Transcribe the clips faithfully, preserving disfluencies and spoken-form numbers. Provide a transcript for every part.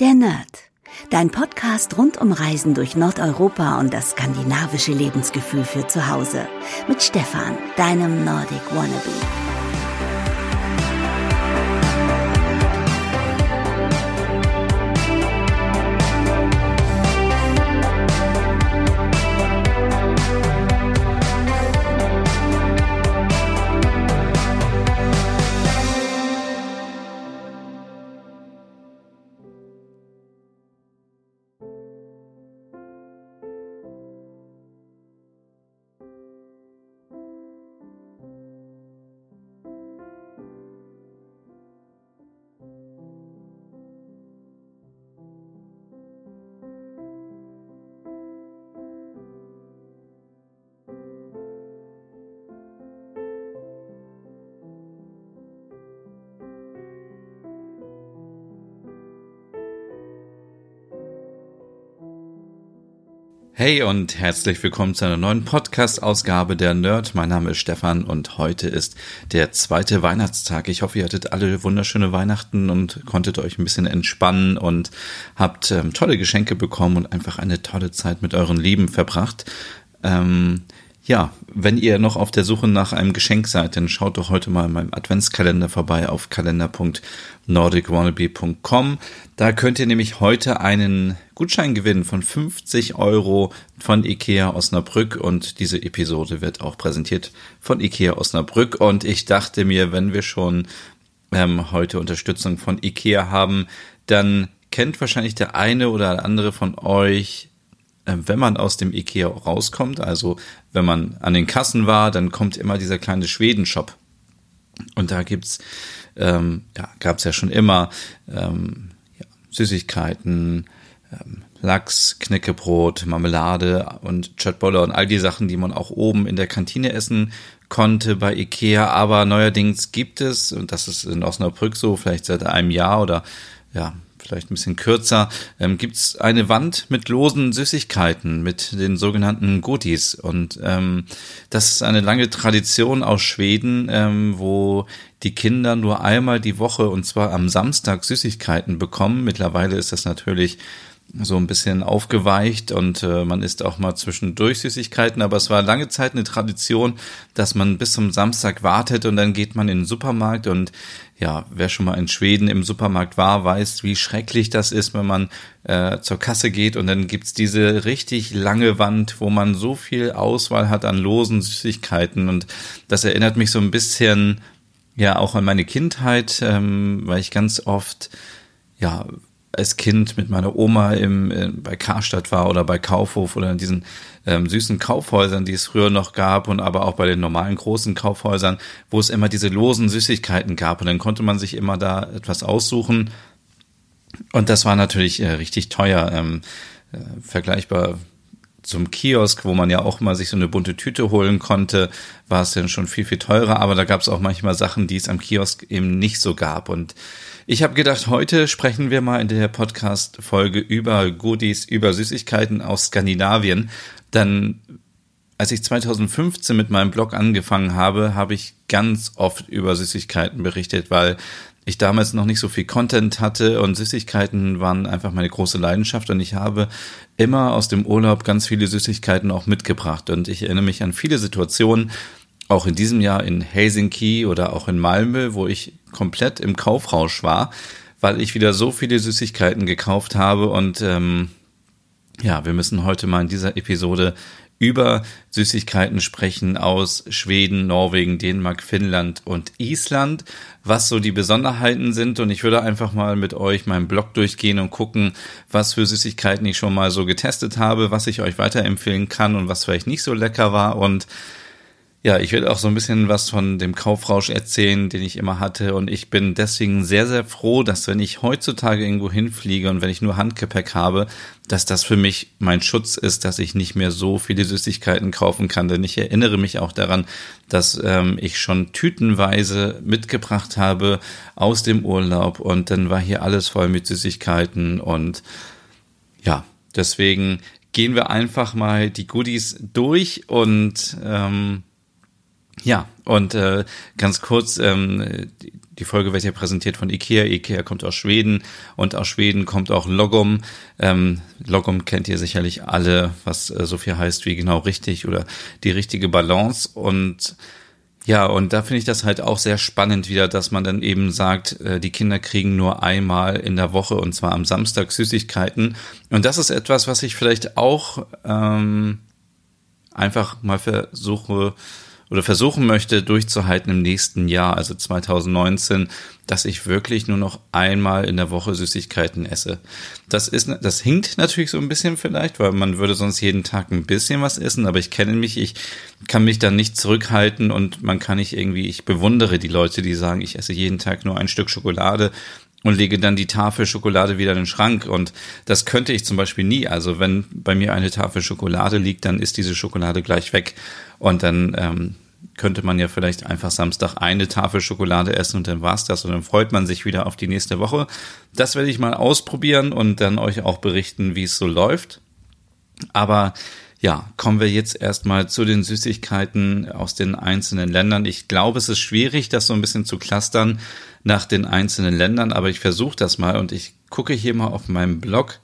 Der Nerd, dein Podcast rund um Reisen durch Nordeuropa und das skandinavische Lebensgefühl für zu Hause. Mit Stefan, deinem Nordic Wannabe. Hey und herzlich willkommen zu einer neuen Podcast-Ausgabe der Nerd. Mein Name ist Stefan und heute ist der zweite Weihnachtstag. Ich hoffe, ihr hattet alle wunderschöne Weihnachten und konntet euch ein bisschen entspannen und habt ähm, tolle Geschenke bekommen und einfach eine tolle Zeit mit euren Lieben verbracht. Ähm, ja, wenn ihr noch auf der Suche nach einem Geschenk seid, dann schaut doch heute mal in meinem Adventskalender vorbei auf kalender punkt nordic wannabe punkt com. Da könnt ihr nämlich heute einen Gutschein gewinnen von fünfzig Euro von IKEA Osnabrück und diese Episode wird auch präsentiert von IKEA Osnabrück und ich dachte mir, wenn wir schon ähm, heute Unterstützung von IKEA haben, dann kennt wahrscheinlich der eine oder andere von euch, äh, wenn man aus dem IKEA rauskommt, also wenn man an den Kassen war, dann kommt immer dieser kleine Schweden-Shop und da gibt's, ähm, ja, gab's ja schon immer ähm, ja, Süßigkeiten, Lachs, Knäckebrot, Marmelade und Tschöttbolle und all die Sachen, die man auch oben in der Kantine essen konnte bei IKEA. Aber neuerdings gibt es, und das ist in Osnabrück so, vielleicht seit einem Jahr oder ja, vielleicht ein bisschen kürzer, ähm, gibt es eine Wand mit losen Süßigkeiten, mit den sogenannten Godis. Und ähm, das ist eine lange Tradition aus Schweden, ähm, wo die Kinder nur einmal die Woche, und zwar am Samstag, Süßigkeiten bekommen. Mittlerweile ist das natürlich so ein bisschen aufgeweicht und äh, man isst auch mal zwischendurch Süßigkeiten, aber es war lange Zeit eine Tradition, dass man bis zum Samstag wartet und dann geht man in den Supermarkt und ja, wer schon mal in Schweden im Supermarkt war, weiß, wie schrecklich das ist, wenn man äh, zur Kasse geht und dann gibt's diese richtig lange Wand, wo man so viel Auswahl hat an losen Süßigkeiten und das erinnert mich so ein bisschen ja auch an meine Kindheit, ähm, weil ich ganz oft ja als Kind mit meiner Oma im äh, bei Karstadt war oder bei Kaufhof oder in diesen ähm, süßen Kaufhäusern, die es früher noch gab und aber auch bei den normalen großen Kaufhäusern, wo es immer diese losen Süßigkeiten gab und dann konnte man sich immer da etwas aussuchen und das war natürlich äh, richtig teuer, ähm, äh, vergleichbar zum Kiosk, wo man ja auch mal sich so eine bunte Tüte holen konnte, war es dann schon viel, viel teurer, aber da gab es auch manchmal Sachen, die es am Kiosk eben nicht so gab. Und ich habe gedacht, heute sprechen wir mal in der Podcast-Folge über Goodies, über Süßigkeiten aus Skandinavien. Dann, als ich zweitausendfünfzehn mit meinem Blog angefangen habe, habe ich ganz oft über Süßigkeiten berichtet, weil ich damals noch nicht so viel Content hatte und Süßigkeiten waren einfach meine große Leidenschaft und ich habe immer aus dem Urlaub ganz viele Süßigkeiten auch mitgebracht und ich erinnere mich an viele Situationen, auch in diesem Jahr in Helsinki oder auch in Malmö, wo ich komplett im Kaufrausch war, weil ich wieder so viele Süßigkeiten gekauft habe und ähm, ja, wir müssen heute mal in dieser Episode über Süßigkeiten sprechen aus Schweden, Norwegen, Dänemark, Finnland und Island, was so die Besonderheiten sind und ich würde einfach mal mit euch meinen Blog durchgehen und gucken, was für Süßigkeiten ich schon mal so getestet habe, was ich euch weiterempfehlen kann und was vielleicht nicht so lecker war und ja, ich will auch so ein bisschen was von dem Kaufrausch erzählen, den ich immer hatte und ich bin deswegen sehr, sehr froh, dass wenn ich heutzutage irgendwo hinfliege und wenn ich nur Handgepäck habe, dass das für mich mein Schutz ist, dass ich nicht mehr so viele Süßigkeiten kaufen kann, denn ich erinnere mich auch daran, dass ähm, ich schon tütenweise mitgebracht habe aus dem Urlaub und dann war hier alles voll mit Süßigkeiten und ja, deswegen gehen wir einfach mal die Goodies durch und ähm, ja, und äh, ganz kurz, ähm, Die Folge wird hier präsentiert von IKEA. IKEA kommt aus Schweden und aus Schweden kommt auch Logom. Ähm, Logom kennt ihr sicherlich alle, was äh, so viel heißt wie genau richtig oder die richtige Balance. Und ja, und da finde ich das halt auch sehr spannend wieder, dass man dann eben sagt, äh, die Kinder kriegen nur einmal in der Woche und zwar am Samstag Süßigkeiten. Und das ist etwas, was ich vielleicht auch ähm, einfach mal versuche, oder versuchen möchte, durchzuhalten im nächsten Jahr, also zwanzig neunzehn, dass ich wirklich nur noch einmal in der Woche Süßigkeiten esse. Das ist, das hinkt natürlich so ein bisschen vielleicht, weil man würde sonst jeden Tag ein bisschen was essen, aber ich kenne mich, ich kann mich dann nicht zurückhalten und man kann nicht irgendwie, ich bewundere die Leute, die sagen, ich esse jeden Tag nur ein Stück Schokolade und lege dann die Tafel Schokolade wieder in den Schrank. Und das könnte ich zum Beispiel nie. Also wenn bei mir eine Tafel Schokolade liegt, dann ist diese Schokolade gleich weg. Und dann ähm, könnte man ja vielleicht einfach Samstag eine Tafel Schokolade essen und dann war's das. Und dann freut man sich wieder auf die nächste Woche. Das werde ich mal ausprobieren und dann euch auch berichten, wie es so läuft. Aber ja, kommen wir jetzt erstmal zu den Süßigkeiten aus den einzelnen Ländern. Ich glaube, es ist schwierig, das so ein bisschen zu clustern nach den einzelnen Ländern, aber ich versuche das mal und ich gucke hier mal auf meinem Blog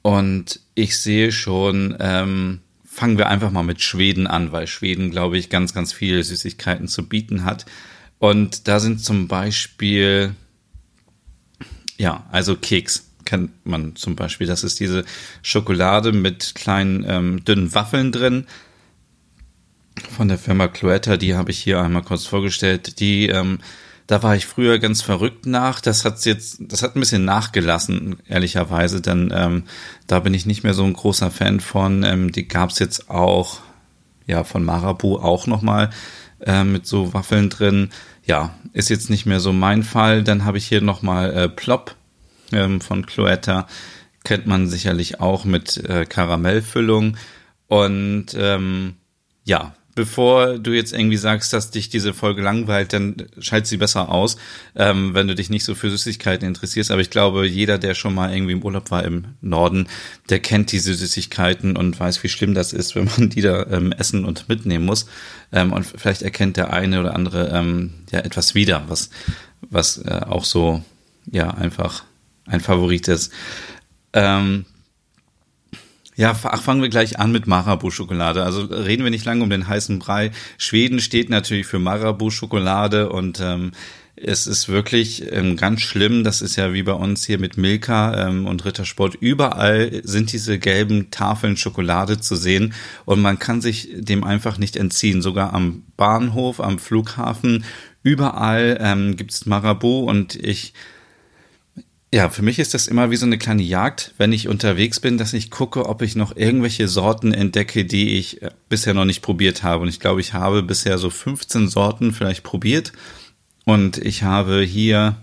und ich sehe schon, ähm, fangen wir einfach mal mit Schweden an, weil Schweden, glaube ich, ganz, ganz viele Süßigkeiten zu bieten hat. Und da sind zum Beispiel, ja, also Keks. Kennt man zum Beispiel, das ist diese Schokolade mit kleinen ähm, dünnen Waffeln drin von der Firma Cloetta, die habe ich hier einmal kurz vorgestellt, die, ähm, da war ich früher ganz verrückt nach, das hat's jetzt, das hat ein bisschen nachgelassen, ehrlicherweise, denn ähm, da bin ich nicht mehr so ein großer Fan von, ähm, die gab's jetzt auch, ja, von Marabou auch nochmal äh, mit so Waffeln drin, ja, ist jetzt nicht mehr so mein Fall, dann habe ich hier nochmal äh, Plop von Cloetta, kennt man sicherlich auch mit äh, Karamellfüllung. Und ähm, ja, bevor du jetzt irgendwie sagst, dass dich diese Folge langweilt, dann schalt sie besser aus, ähm, wenn du dich nicht so für Süßigkeiten interessierst. Aber ich glaube, jeder, der schon mal irgendwie im Urlaub war im Norden, der kennt diese Süßigkeiten und weiß, wie schlimm das ist, wenn man die da ähm, essen und mitnehmen muss. Ähm, und vielleicht erkennt der eine oder andere ähm, ja etwas wieder, was, was äh, auch so ja einfach ein Favorit ist. Ähm, ja, ach, fangen wir gleich an mit Marabou-Schokolade. Also reden wir nicht lange um den heißen Brei. Schweden steht natürlich für Marabou-Schokolade und ähm, es ist wirklich ähm, ganz schlimm. Das ist ja wie bei uns hier mit Milka ähm, und Ritter Sport. Überall sind diese gelben Tafeln Schokolade zu sehen und man kann sich dem einfach nicht entziehen. Sogar am Bahnhof, am Flughafen, überall ähm, gibt's Marabou und ich... Ja, für mich ist das immer wie so eine kleine Jagd, wenn ich unterwegs bin, dass ich gucke, ob ich noch irgendwelche Sorten entdecke, die ich bisher noch nicht probiert habe. Und ich glaube, ich habe bisher so fünfzehn Sorten vielleicht probiert. Und ich habe hier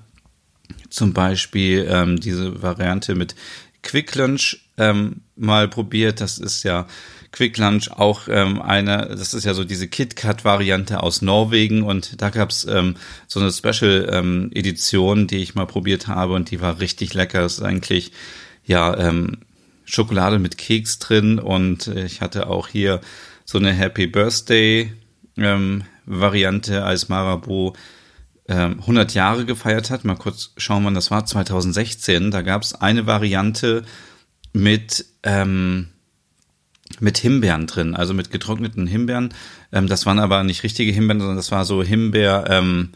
zum Beispiel ähm, diese Variante mit Kvikk Lunsj ähm, mal probiert. Das ist ja Kvikk Lunsj auch ähm, eine, das ist ja so diese KitKat-Variante aus Norwegen und da gab's ähm, so eine Special-Edition, ähm, die ich mal probiert habe und die war richtig lecker. Das ist eigentlich ja ähm, Schokolade mit Keks drin und ich hatte auch hier so eine Happy Birthday ähm, Variante als Marabou hundert Jahre gefeiert hat. Mal kurz schauen, wann das war. zwanzig sechzehn, da gab es eine Variante mit ähm, mit Himbeeren drin, also mit getrockneten Himbeeren. Ähm, das waren aber nicht richtige Himbeeren, sondern das war so Himbeer, ähm,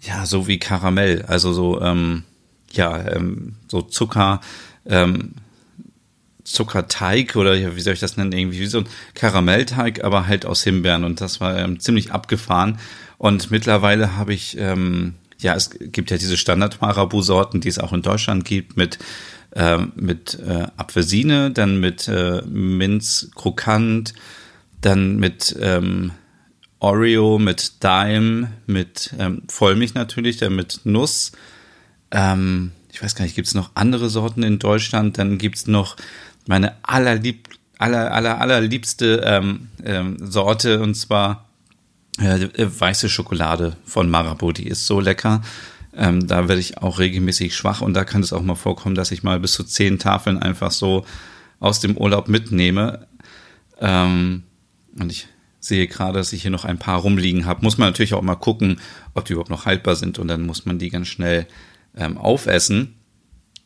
ja, so wie Karamell, also so, ähm, ja, ähm, so Zucker, ähm, Zuckerteig oder wie soll ich das nennen, irgendwie wie so ein Karamellteig, aber halt aus Himbeeren und das war ähm, ziemlich abgefahren. Und mittlerweile habe ich, ähm, ja, es gibt ja diese Standard-Marabou-Sorten, die es auch in Deutschland gibt, mit äh, mit äh, Apfelsine, dann mit äh, Minz-Krokant, dann mit ähm, Oreo, mit Daim, mit ähm, Vollmilch natürlich, dann mit Nuss. Ähm, ich weiß gar nicht, gibt es noch andere Sorten in Deutschland? Dann gibt es noch meine allerlieb, aller, aller, allerliebste ähm, ähm, Sorte und zwar weiße Schokolade von Marabou, die ist so lecker. Ähm, da werde ich auch regelmäßig schwach und da kann es auch mal vorkommen, dass ich mal bis zu zehn Tafeln einfach so aus dem Urlaub mitnehme. Ähm, und ich sehe gerade, dass ich hier noch ein paar rumliegen habe. Muss man natürlich auch mal gucken, ob die überhaupt noch haltbar sind. Und dann muss man die ganz schnell ähm, aufessen.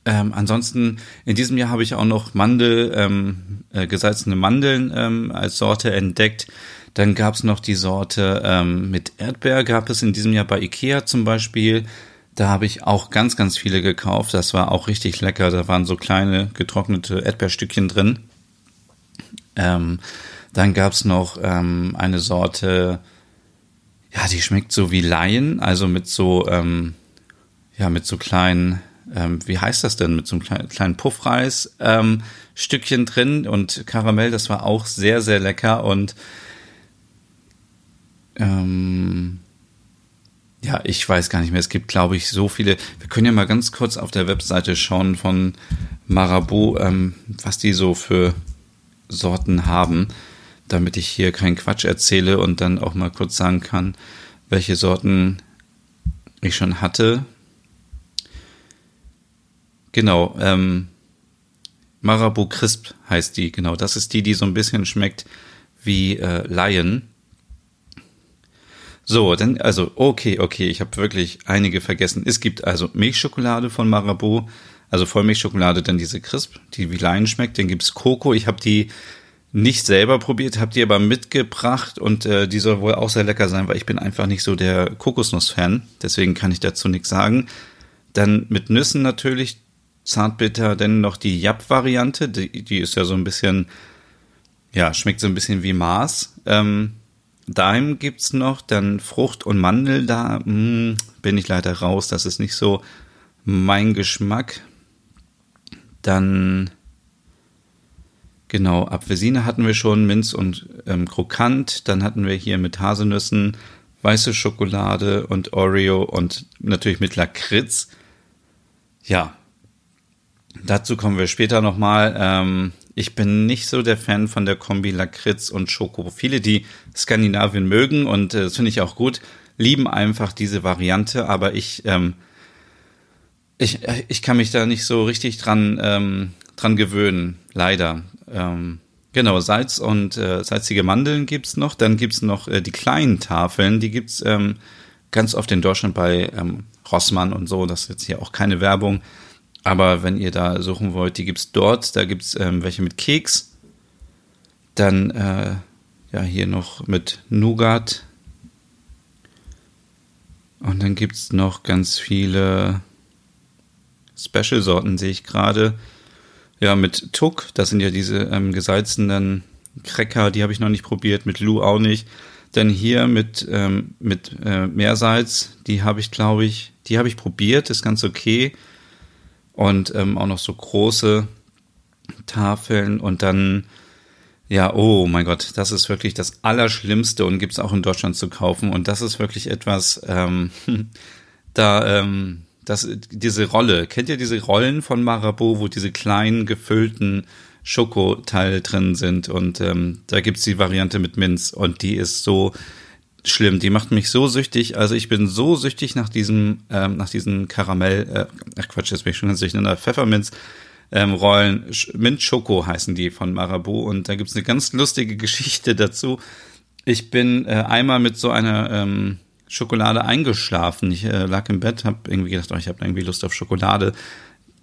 Ähm, ansonsten, in diesem Jahr habe ich auch noch Mandel, ähm, äh, gesalzene Mandeln ähm, als Sorte entdeckt. Dann gab es noch die Sorte ähm, mit Erdbeer, gab es in diesem Jahr bei IKEA zum Beispiel. Da habe ich auch ganz, ganz viele gekauft. Das war auch richtig lecker. Da waren so kleine getrocknete Erdbeerstückchen drin. Ähm, dann gab es noch ähm, eine Sorte, ja, die schmeckt so wie Lion, also mit so, ähm, ja, mit so kleinen, ähm, wie heißt das denn, mit so einem kleinen, kleinen Puffreis ähm, Stückchen drin und Karamell. Das war auch sehr, sehr lecker und ähm, ja, ich weiß gar nicht mehr. Es gibt, glaube ich, so viele. Wir können ja mal ganz kurz auf der Webseite schauen von Marabou, ähm, was die so für Sorten haben, damit ich hier keinen Quatsch erzähle und dann auch mal kurz sagen kann, welche Sorten ich schon hatte. Genau, ähm, Marabou Crisp heißt die, genau. Das ist die, die so ein bisschen schmeckt wie äh, Lion. So, dann, also, okay, okay, ich habe wirklich einige vergessen. Es gibt also Milchschokolade von Marabou, also Vollmilchschokolade, dann diese Crisp, die wie Lion schmeckt. Dann gibt es Coco, ich habe die nicht selber probiert, habe die aber mitgebracht und äh, die soll wohl auch sehr lecker sein, weil ich bin einfach nicht so der Kokosnuss-Fan, deswegen kann ich dazu nichts sagen. Dann mit Nüssen natürlich, Zartbitter, dann noch die Yap-Variante, die, die ist ja so ein bisschen, ja, schmeckt so ein bisschen wie Mars, ähm, Daim gibt's noch, dann Frucht und Mandel, da mh, bin ich leider raus, das ist nicht so mein Geschmack. Dann, genau, Apfelsine hatten wir schon, Minz und ähm, Krokant, dann hatten wir hier mit Haselnüssen, weiße Schokolade und Oreo und natürlich mit Lakritz. Ja, dazu kommen wir später nochmal, ähm, ich bin nicht so der Fan von der Kombi Lakritz und Schoko. Viele, die Skandinavien mögen, und äh, das finde ich auch gut, lieben einfach diese Variante. Aber ich ähm, ich, ich kann mich da nicht so richtig dran, ähm, dran gewöhnen, leider. Ähm, genau, Salz und äh, salzige Mandeln gibt es noch. Dann gibt es noch äh, die kleinen Tafeln. Die gibt es ähm, ganz oft in Deutschland bei ähm, Rossmann und so. Das ist jetzt hier auch keine Werbung. Aber wenn ihr da suchen wollt, die gibt's dort. Da gibt's ähm, welche mit Keks. Dann, äh, ja, hier noch mit Nougat. Und dann gibt's noch ganz viele Special-Sorten, sehe ich gerade. Ja, mit Tuck, das sind ja diese ähm, gesalzenen Cracker, die habe ich noch nicht probiert. Mit Lou auch nicht. Dann hier mit, ähm, mit äh, Meersalz, die habe ich, glaube ich, die habe ich probiert. Ist ganz okay. Und ähm, auch noch so große Tafeln und dann, ja, oh mein Gott, das ist wirklich das Allerschlimmste und gibt es auch in Deutschland zu kaufen. Und das ist wirklich etwas, ähm, da, ähm, das, diese Rolle, kennt ihr diese Rollen von Marabou, wo diese kleinen gefüllten Schokoteile drin sind? Und ähm, da gibt es die Variante mit Minz und die ist so schlimm, die macht mich so süchtig, also ich bin so süchtig nach diesem, ähm, nach diesen Karamell, äh, ach Quatsch, jetzt bin ich schon ganz durcheinander, Pfefferminz-Rollen, ähm, Sch- Mint-Schoko heißen die von Marabou und da gibt's eine ganz lustige Geschichte dazu. Ich bin äh, einmal mit so einer ähm, Schokolade eingeschlafen, ich äh, lag im Bett, habe irgendwie gedacht, oh, ich habe irgendwie Lust auf Schokolade,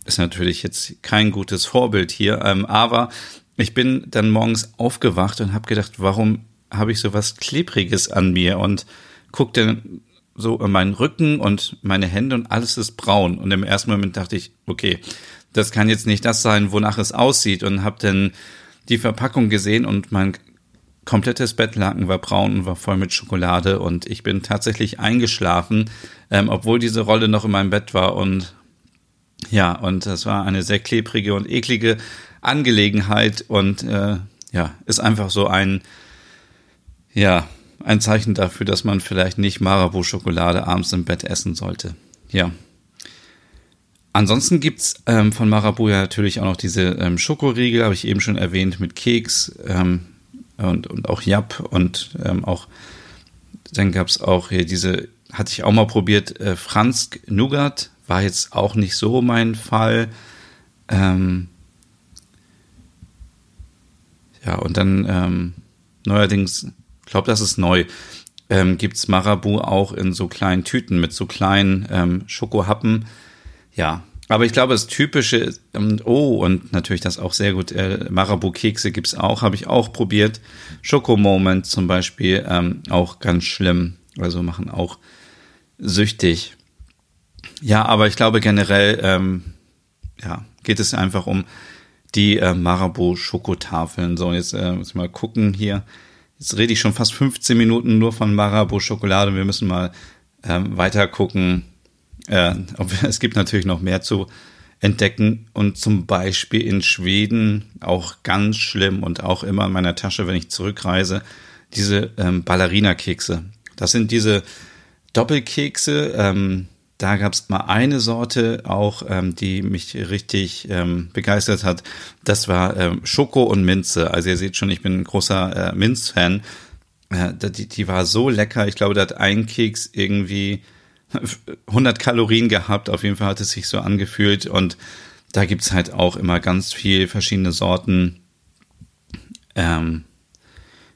ist natürlich jetzt kein gutes Vorbild hier, ähm, aber ich bin dann morgens aufgewacht und habe gedacht, warum habe ich so was Klebriges an mir und guck dann so in meinen Rücken und meine Hände und alles ist braun. Und im ersten Moment dachte ich, okay, das kann jetzt nicht das sein, wonach es aussieht. Und habe dann die Verpackung gesehen und mein komplettes Bettlaken war braun und war voll mit Schokolade. Und ich bin tatsächlich eingeschlafen, ähm, obwohl diese Rolle noch in meinem Bett war. Und ja, und das war eine sehr klebrige und eklige Angelegenheit. Und äh, ja, ist einfach so ein... Ja, ein Zeichen dafür, dass man vielleicht nicht Marabou-Schokolade abends im Bett essen sollte. Ja. Ansonsten gibt's ähm, von Marabou ja natürlich auch noch diese ähm, Schokoriegel, habe ich eben schon erwähnt, mit Keks ähm, und, und auch Yap und ähm, auch, dann gab's auch hier diese, hatte ich auch mal probiert, äh, Fransk Nougat, war jetzt auch nicht so mein Fall. Ähm, ja, und dann ähm, neuerdings glaube, das ist neu, ähm, gibt es Marabou auch in so kleinen Tüten mit so kleinen ähm, Schokohappen. Ja, aber ich glaube, das Typische, und, oh, und natürlich das auch sehr gut, äh, Marabou-Kekse gibt es auch, habe ich auch probiert. Schokomoment zum Beispiel, ähm, auch ganz schlimm, also machen auch süchtig. Ja, aber ich glaube generell, ähm, ja, geht es einfach um die äh, Marabou-Schokotafeln. So, jetzt äh, müssen wir mal gucken hier. Jetzt rede ich schon fast fünfzehn Minuten nur von Marabou-Schokolade. Wir müssen mal ähm, weiter gucken. Äh, ob, es gibt natürlich noch mehr zu entdecken. Und zum Beispiel in Schweden, auch ganz schlimm und auch immer in meiner Tasche, wenn ich zurückreise, diese ähm, Ballerina-Kekse. Das sind diese Doppelkekse, ähm, da gab es mal eine Sorte auch, ähm, die mich richtig ähm, begeistert hat. Das war ähm, Schoko und Minze. Also ihr seht schon, ich bin ein großer äh, Minz-Fan. Äh, die, die war so lecker. Ich glaube, da hat ein Keks irgendwie hundert Kalorien gehabt. Auf jeden Fall hat es sich so angefühlt. Und da gibt es halt auch immer ganz viel verschiedene Sorten. Ähm,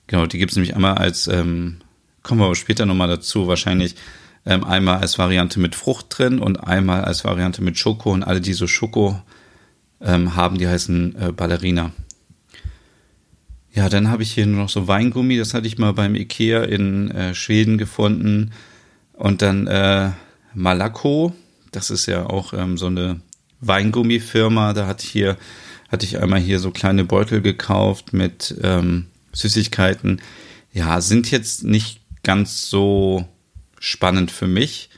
genau, die gibt es nämlich einmal als, ähm, kommen wir aber später nochmal dazu, wahrscheinlich, Ähm, einmal als Variante mit Frucht drin und einmal als Variante mit Schoko. Und alle, die so Schoko ähm, haben, die heißen äh, Ballerina. Ja, dann habe ich hier nur noch so Weingummi. Das hatte ich mal beim IKEA in äh, Schweden gefunden. Und dann äh, Malaco. Das ist ja auch ähm, so eine Weingummi-Firma. Da hatte ich, hier, hatte ich einmal hier so kleine Beutel gekauft mit ähm, Süßigkeiten. Ja, sind jetzt nicht ganz so spannend für mich,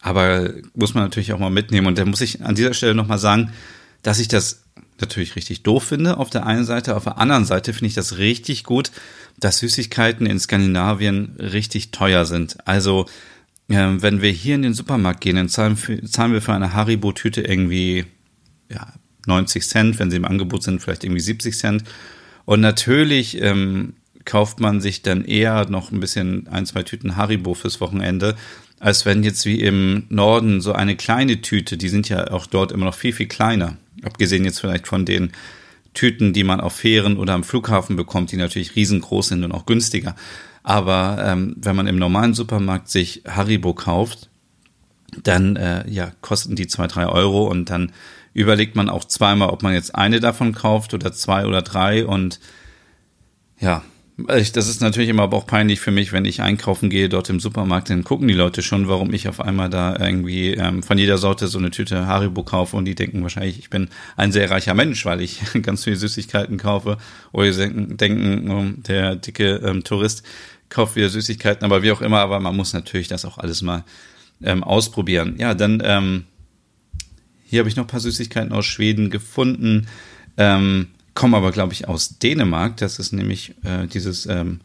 aber muss man natürlich auch mal mitnehmen. Und da muss ich an dieser Stelle nochmal sagen, dass ich das natürlich richtig doof finde auf der einen Seite, auf der anderen Seite finde ich das richtig gut, dass Süßigkeiten in Skandinavien richtig teuer sind. Also äh, wenn wir hier in den Supermarkt gehen, dann zahlen, für, zahlen wir für eine Haribo-Tüte irgendwie ja, neunzig Cent, wenn sie im Angebot sind, vielleicht irgendwie siebzig Cent. Und natürlich ähm, kauft man sich dann eher noch ein bisschen ein, zwei Tüten Haribo fürs Wochenende, als wenn jetzt wie im Norden so eine kleine Tüte, die sind ja auch dort immer noch viel, viel kleiner, abgesehen jetzt vielleicht von den Tüten, die man auf Fähren oder am Flughafen bekommt, die natürlich riesengroß sind und auch günstiger. Aber ähm, wenn man im normalen Supermarkt sich Haribo kauft, dann äh, ja, kosten die zwei, drei Euro und dann überlegt man auch zweimal, ob man jetzt eine davon kauft oder zwei oder drei und ja, das ist natürlich immer aber auch peinlich für mich, wenn ich einkaufen gehe dort im Supermarkt, dann gucken die Leute schon, warum ich auf einmal da irgendwie ähm, von jeder Sorte so eine Tüte Haribo kaufe und die denken wahrscheinlich, ich bin ein sehr reicher Mensch, weil ich ganz viele Süßigkeiten kaufe oder sie denken, der dicke ähm, Tourist kauft wieder Süßigkeiten, aber wie auch immer, aber man muss natürlich das auch alles mal ähm, ausprobieren. Ja, dann ähm, hier habe ich noch ein paar Süßigkeiten aus Schweden gefunden, ähm, kommen aber, glaube ich, aus Dänemark. Das ist nämlich äh, dieses ähm,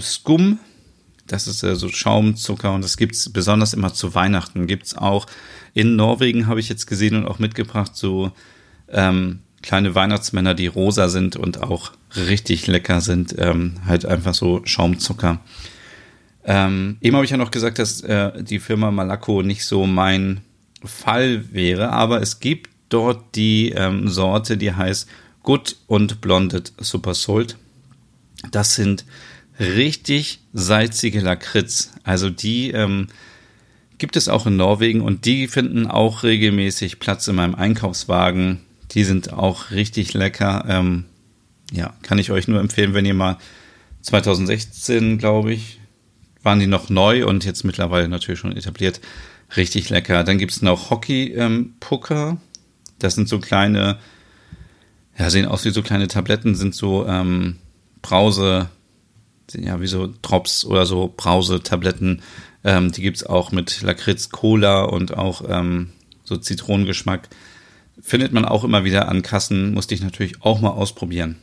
Skum. Das ist äh, so Schaumzucker und das gibt es besonders immer zu Weihnachten. Gibt es auch in Norwegen, habe ich jetzt gesehen und auch mitgebracht, so ähm, kleine Weihnachtsmänner, die rosa sind und auch richtig lecker sind. Ähm, halt einfach so Schaumzucker. Ähm, eben habe ich ja noch gesagt, dass äh, die Firma Malaco nicht so mein Fall wäre, aber es gibt dort die ähm, Sorte, die heißt Good und Blonded Super Salt. Das sind richtig salzige Lakritz. Also die ähm, gibt es auch in Norwegen und die finden auch regelmäßig Platz in meinem Einkaufswagen. Die sind auch richtig lecker. Ähm, ja, kann ich euch nur empfehlen, wenn ihr mal zwanzig sechzehn, glaube ich, waren die noch neu und jetzt mittlerweile natürlich schon etabliert. Richtig lecker. Dann gibt es noch Hockey-Pucker. Ähm, das sind so kleine... Ja, sehen aus wie so kleine Tabletten, sind so ähm, Brause, sind ja wie so Drops oder so Brausetabletten. Ähm, die gibt es auch mit Lakritz, Cola und auch ähm, so Zitronengeschmack. Findet man auch immer wieder an Kassen, musste ich natürlich auch mal ausprobieren.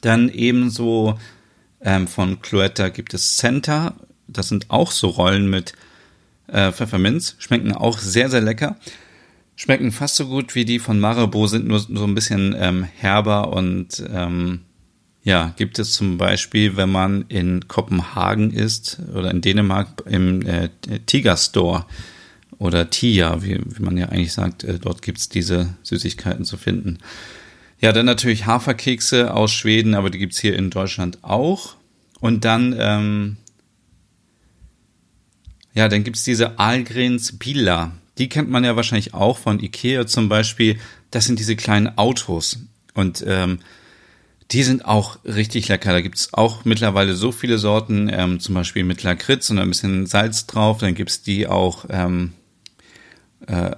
Dann ebenso ähm, von Cloetta gibt es Center. Das sind auch so Rollen mit äh, Pfefferminz, schmecken auch sehr, sehr lecker. Schmecken fast so gut wie die von Marabou, sind nur so ein bisschen ähm, herber und ähm, ja, gibt es zum Beispiel, wenn man in Kopenhagen ist oder in Dänemark im äh, Tiger Store oder Tia, wie, wie man ja eigentlich sagt, äh, dort gibt es diese Süßigkeiten zu finden. Ja, dann natürlich Haferkekse aus Schweden, aber die gibt es hier in Deutschland auch. Und dann, ähm, ja, dann gibt es diese Ahlgrens Bilar. Die kennt man ja wahrscheinlich auch von Ikea zum Beispiel. Das sind diese kleinen Autos. Und ähm, die sind auch richtig lecker. Da gibt es auch mittlerweile so viele Sorten, ähm, zum Beispiel mit Lakritz und ein bisschen Salz drauf. Dann gibt es die auch, ähm, äh,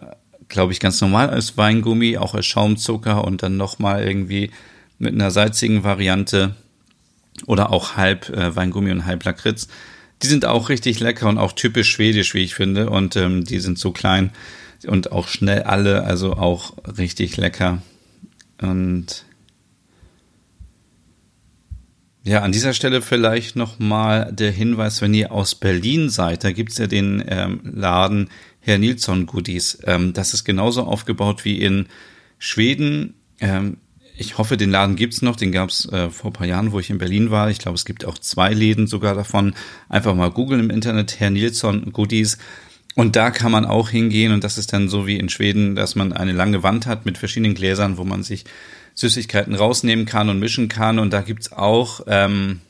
glaube ich, ganz normal als Weingummi, auch als Schaumzucker und dann nochmal irgendwie mit einer salzigen Variante oder auch halb äh, Weingummi und halb Lakritz. Die sind auch richtig lecker und auch typisch schwedisch, wie ich finde. Und ähm, die sind so klein und auch schnell alle, also auch richtig lecker. Und ja, an dieser Stelle vielleicht nochmal der Hinweis, wenn ihr aus Berlin seid, da gibt es ja den ähm, Laden Herr Nilsson Godis. Ähm, das ist genauso aufgebaut wie in Schweden. Ähm, ich hoffe, den Laden gibt es noch. Den gab es äh, vor ein paar Jahren, wo ich in Berlin war. Ich glaube, es gibt auch zwei Läden sogar davon. Einfach mal googeln im Internet, Herr Nilsson Godis. Und da kann man auch hingehen. Und das ist dann so wie in Schweden, dass man eine lange Wand hat mit verschiedenen Gläsern, wo man sich Süßigkeiten rausnehmen kann und mischen kann. Und da gibt's auch ähm,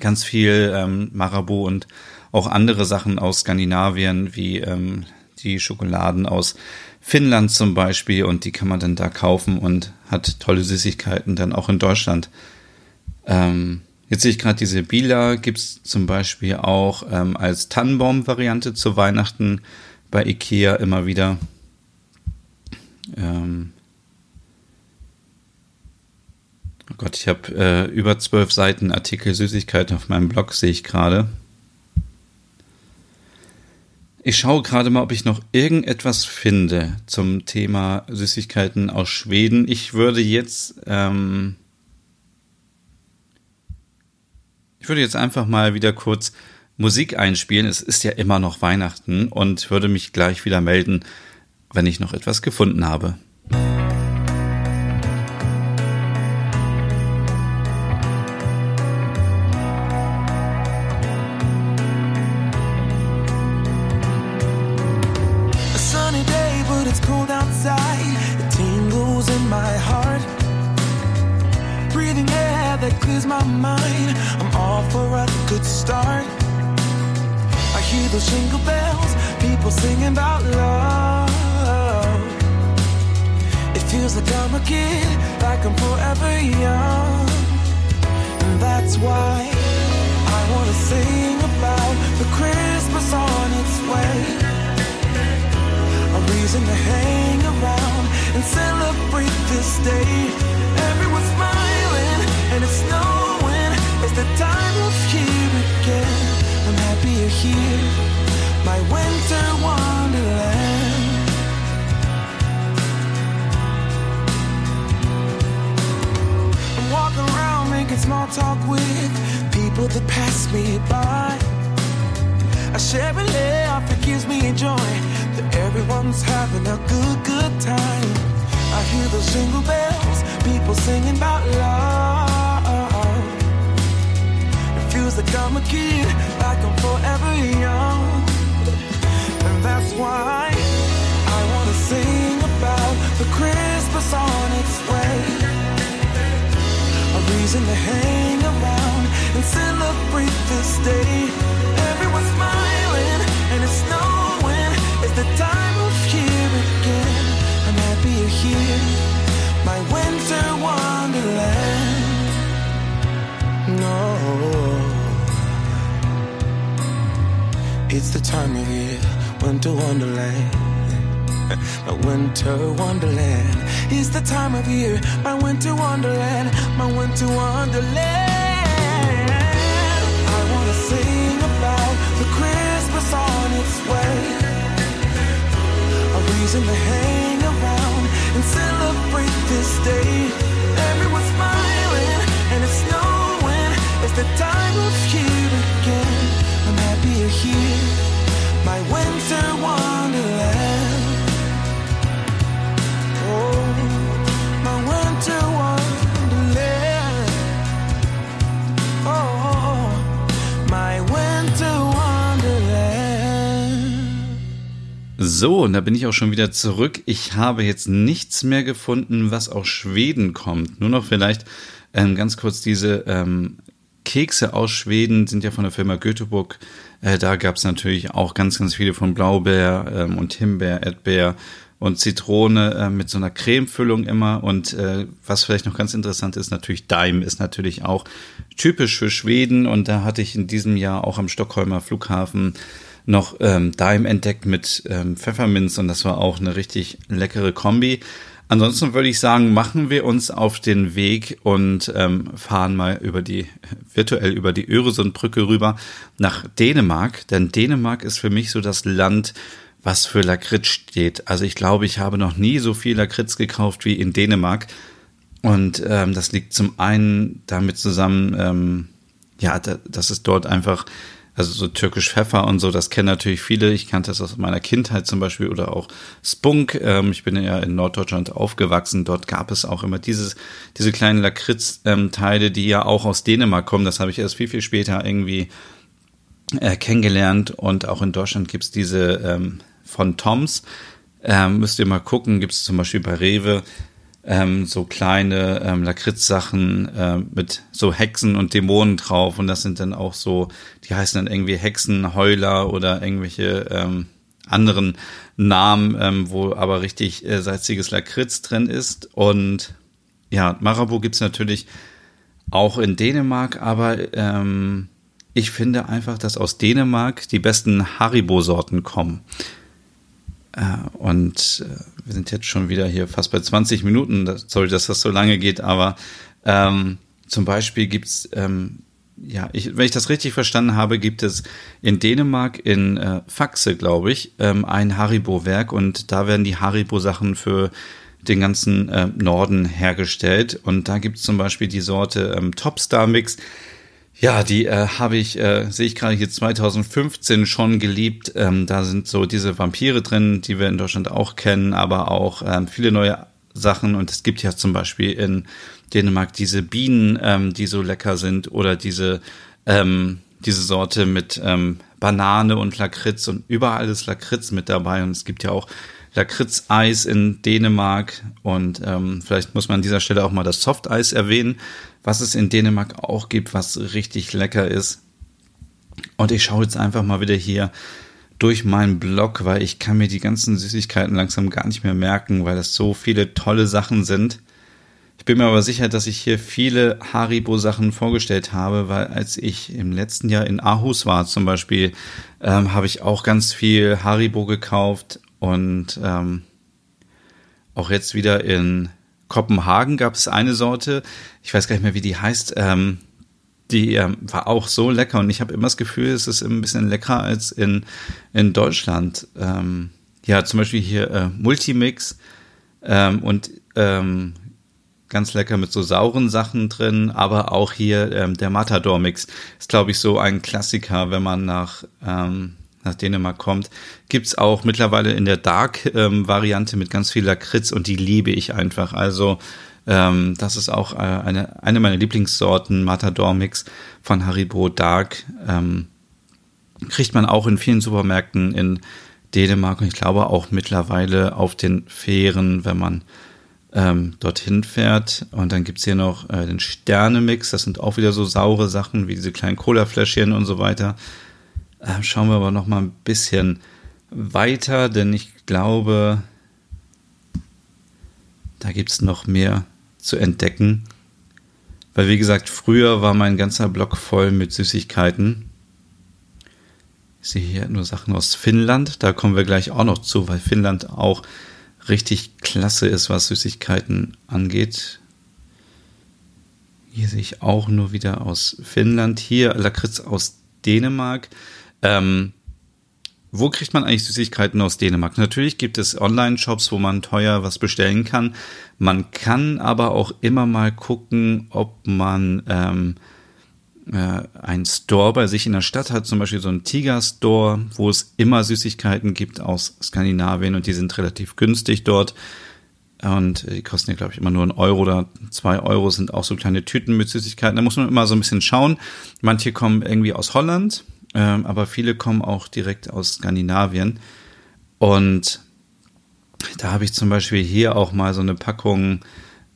ganz viel ähm, Marabou und auch andere Sachen aus Skandinavien, wie ähm, die Schokoladen aus Finnland zum Beispiel. Und die kann man dann da kaufen und hat tolle Süßigkeiten dann auch in Deutschland. Ähm, jetzt sehe ich gerade, diese Bilar gibt's zum Beispiel auch ähm, als Tannenbaum-Variante zu Weihnachten bei Ikea immer wieder. Ähm, Oh Gott, ich habe äh, über zwölf Seiten Artikel Süßigkeiten auf meinem Blog, sehe ich gerade. Ich schaue gerade mal, ob ich noch irgendetwas finde zum Thema Süßigkeiten aus Schweden. Ich würde jetzt, ähm, ich würde jetzt einfach mal wieder kurz Musik einspielen. Es ist ja immer noch Weihnachten und würde mich gleich wieder melden, wenn ich noch etwas gefunden habe. So, und da bin ich auch schon wieder zurück. Ich habe jetzt nichts mehr gefunden, was aus Schweden kommt. Nur noch vielleicht ähm, ganz kurz diese ähm, Kekse aus Schweden sind ja von der Firma Göteborg. Äh, da gab es natürlich auch ganz, ganz viele von Blaubeer ähm, und Himbeer, Erdbeer und Zitrone äh, mit so einer Cremefüllung immer. Und äh, was vielleicht noch ganz interessant ist, natürlich Daim ist natürlich auch typisch für Schweden. Und da hatte ich in diesem Jahr auch am Stockholmer Flughafen noch ähm, Daim entdeckt mit ähm, Pfefferminz und das war auch eine richtig leckere Kombi. Ansonsten würde ich sagen, machen wir uns auf den Weg und ähm, fahren mal über die virtuell über die Öresundbrücke rüber nach Dänemark, denn Dänemark ist für mich so das Land, was für Lakritz steht. Also ich glaube, ich habe noch nie so viel Lakritz gekauft wie in Dänemark und ähm, das liegt zum einen damit zusammen, ähm, ja, das ist dort einfach. Also so türkisch Pfeffer und so, das kennen natürlich viele. Ich kannte das aus meiner Kindheit zum Beispiel oder auch Spunk. Ähm, ich bin ja in Norddeutschland aufgewachsen. Dort gab es auch immer dieses, diese kleinen Lakritz-Teile, ähm, die ja auch aus Dänemark kommen. Das habe ich erst viel, viel später irgendwie äh, kennengelernt. Und auch in Deutschland gibt es diese ähm, von Toms. Ähm, müsst ihr mal gucken, gibt es zum Beispiel bei Rewe. Ähm, so kleine ähm, Lakritz-Sachen ähm, mit so Hexen und Dämonen drauf und das sind dann auch so, die heißen dann irgendwie Hexenheuler oder irgendwelche ähm, anderen Namen, ähm, wo aber richtig äh, salziges Lakritz drin ist. Und ja, Marabou gibt's natürlich auch in Dänemark, aber ähm, ich finde einfach, dass aus Dänemark die besten Haribo-Sorten kommen. Und wir sind jetzt schon wieder hier fast bei zwanzig Minuten. Sorry, dass das so lange geht, aber ähm, zum Beispiel gibt es, ähm, ja, ich, wenn ich das richtig verstanden habe, gibt es in Dänemark, in äh, Faxe, glaube ich, ähm, ein Haribo-Werk und da werden die Haribo-Sachen für den ganzen äh, Norden hergestellt. Und da gibt es zum Beispiel die Sorte ähm, Topstar-Mix. Ja, die äh, habe ich, äh, sehe ich gerade hier zwanzig fünfzehn schon geliebt. Ähm, da sind so diese Vampire drin, die wir in Deutschland auch kennen, aber auch ähm, viele neue Sachen. Und es gibt ja zum Beispiel in Dänemark diese Bienen, ähm, die so lecker sind oder diese, ähm, diese Sorte mit ähm, Banane und Lakritz und überall ist Lakritz mit dabei. Und es gibt ja auch Lakritz-Eis in Dänemark und ähm, vielleicht muss man an dieser Stelle auch mal das Softeis erwähnen, was es in Dänemark auch gibt, was richtig lecker ist. Und ich schaue jetzt einfach mal wieder hier durch meinen Blog, weil ich kann mir die ganzen Süßigkeiten langsam gar nicht mehr merken, weil das so viele tolle Sachen sind. Ich bin mir aber sicher, dass ich hier viele Haribo-Sachen vorgestellt habe, weil als ich im letzten Jahr in Aarhus war zum Beispiel, ähm, habe ich auch ganz viel Haribo gekauft. Und ähm, auch jetzt wieder in Kopenhagen gab es eine Sorte, ich weiß gar nicht mehr, wie die heißt, ähm, die ähm, war auch so lecker. Und ich habe immer das Gefühl, es ist ein bisschen leckerer als in, in Deutschland. Ähm, ja, zum Beispiel hier äh, Multimix ähm, und ähm, ganz lecker mit so sauren Sachen drin. Aber auch hier ähm, der Matador-Mix ist, glaube ich, so ein Klassiker, wenn man nach... Ähm, nach Dänemark kommt, gibt es auch mittlerweile in der Dark-Variante ähm, mit ganz viel Lakritz und die liebe ich einfach. Also ähm, das ist auch äh, eine, eine meiner Lieblingssorten, Matador-Mix von Haribo Dark. Ähm, kriegt man auch in vielen Supermärkten in Dänemark und ich glaube auch mittlerweile auf den Fähren, wenn man ähm, dorthin fährt. Und dann gibt es hier noch äh, den Sterne-Mix, das sind auch wieder so saure Sachen wie diese kleinen Cola-Fläschchen und so weiter. Schauen wir aber noch mal ein bisschen weiter, denn ich glaube, da gibt es noch mehr zu entdecken. Weil, wie gesagt, früher war mein ganzer Blog voll mit Süßigkeiten. Ich sehe hier nur Sachen aus Finnland, da kommen wir gleich auch noch zu, weil Finnland auch richtig klasse ist, was Süßigkeiten angeht. Hier sehe ich auch nur wieder aus Finnland. Hier Lakritz aus Dänemark. Ähm, wo kriegt man eigentlich Süßigkeiten aus Dänemark? Natürlich gibt es Online-Shops, wo man teuer was bestellen kann. Man kann aber auch immer mal gucken, ob man ähm, äh, einen Store bei sich in der Stadt hat, zum Beispiel so einen Tiger Store, wo es immer Süßigkeiten gibt aus Skandinavien und die sind relativ günstig dort. Und die kosten ja, glaube ich, immer nur einen Euro oder zwei Euro, sind auch so kleine Tüten mit Süßigkeiten. Da muss man immer so ein bisschen schauen. Manche kommen irgendwie aus Holland, ähm, aber viele kommen auch direkt aus Skandinavien. Und da habe ich zum Beispiel hier auch mal so eine Packung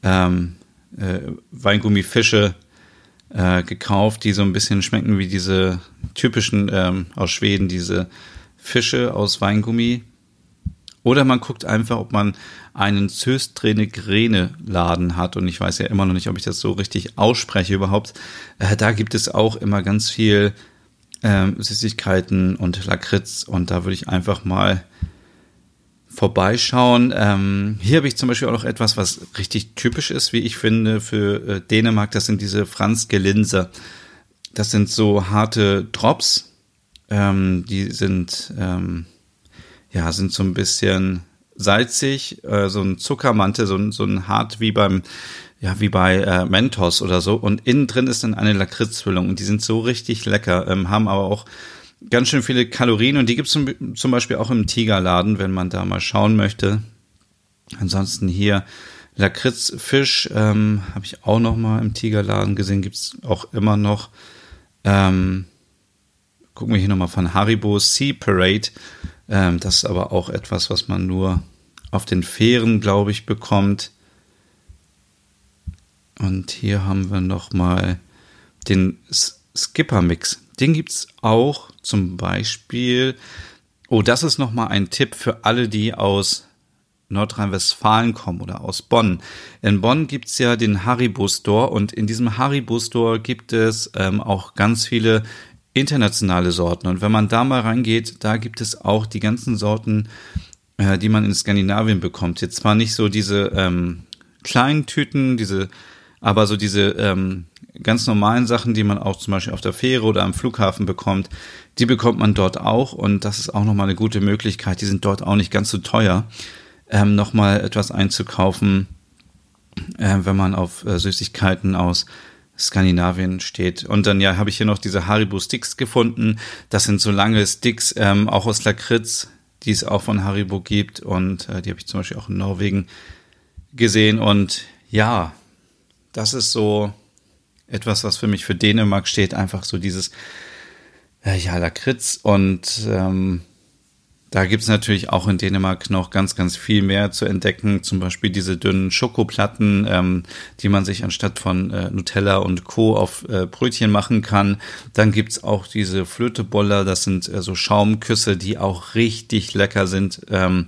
ähm, äh, Weingummi-Fische äh, gekauft, die so ein bisschen schmecken wie diese typischen ähm, aus Schweden, diese Fische aus Weingummi. Oder man guckt einfach, ob man einen Søstrene Grene Laden hat. Und ich weiß ja immer noch nicht, ob ich das so richtig ausspreche überhaupt. Äh, da gibt es auch immer ganz viel ähm, Süßigkeiten und Lakritz. Und da würde ich einfach mal vorbeischauen. Ähm, hier habe ich zum Beispiel auch noch etwas, was richtig typisch ist, wie ich finde, für äh, Dänemark. Das sind diese Franzgelinse. Das sind so harte Drops. Ähm, die sind... Ähm, Ja, sind so ein bisschen salzig, äh, so ein Zuckermantel, so ein, so ein hart wie beim, ja, wie bei äh, Mentos oder so. Und innen drin ist dann eine Lakritzfüllung und die sind so richtig lecker, ähm, haben aber auch ganz schön viele Kalorien und die gibt's zum, zum Beispiel auch im Tigerladen, wenn man da mal schauen möchte. Ansonsten hier Lakritzfisch, ähm, habe ich auch noch mal im Tigerladen gesehen, gibt's auch immer noch. Ähm, gucken wir hier nochmal von Haribo Sea Parade. Das ist aber auch etwas, was man nur auf den Fähren, glaube ich, bekommt. Und hier haben wir nochmal den Skipper-Mix. Den gibt es auch zum Beispiel. Oh, das ist nochmal ein Tipp für alle, die aus Nordrhein-Westfalen kommen oder aus Bonn. In Bonn gibt es ja den Haribo Store. Und in diesem Haribo Store gibt es ähm, auch ganz viele internationale Sorten. Und wenn man da mal reingeht, da gibt es auch die ganzen Sorten, äh, die man in Skandinavien bekommt. Jetzt zwar nicht so diese ähm, kleinen Tüten, diese, aber so diese ähm, ganz normalen Sachen, die man auch zum Beispiel auf der Fähre oder am Flughafen bekommt, die bekommt man dort auch. Und das ist auch nochmal eine gute Möglichkeit. Die sind dort auch nicht ganz so teuer, ähm, nochmal etwas einzukaufen, äh, wenn man auf äh, Süßigkeiten aus Skandinavien steht. Und dann ja, habe ich hier noch diese Haribo-Sticks gefunden. Das sind so lange Sticks, ähm, auch aus Lakritz, die es auch von Haribo gibt. Und äh, die habe ich zum Beispiel auch in Norwegen gesehen. Und ja, das ist so etwas, was für mich für Dänemark steht. Einfach so dieses äh, ja, Lakritz. Und ähm, da gibt es natürlich auch in Dänemark noch ganz, ganz viel mehr zu entdecken. Zum Beispiel diese dünnen Schokoplatten, ähm, die man sich anstatt von äh, Nutella und Co. auf äh, Brötchen machen kann. Dann gibt es auch diese Flöteboller, das sind äh, so Schaumküsse, die auch richtig lecker sind. Ähm,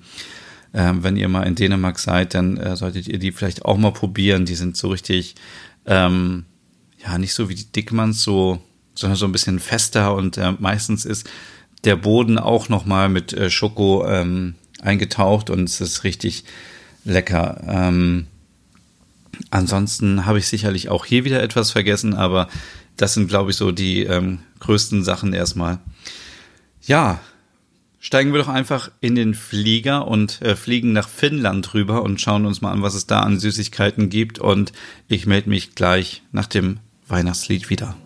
äh, wenn ihr mal in Dänemark seid, dann äh, solltet ihr die vielleicht auch mal probieren. Die sind so richtig, ähm, ja, nicht so wie die Dickmanns, so, sondern so ein bisschen fester und äh, meistens ist der Boden auch nochmal mit Schoko ähm, eingetaucht und es ist richtig lecker. Ähm, ansonsten habe ich sicherlich auch hier wieder etwas vergessen, aber das sind, glaube ich, so die ähm, größten Sachen erstmal. Ja, steigen wir doch einfach in den Flieger und äh, fliegen nach Finnland rüber und schauen uns mal an, was es da an Süßigkeiten gibt. Und ich melde mich gleich nach dem Weihnachtslied wieder.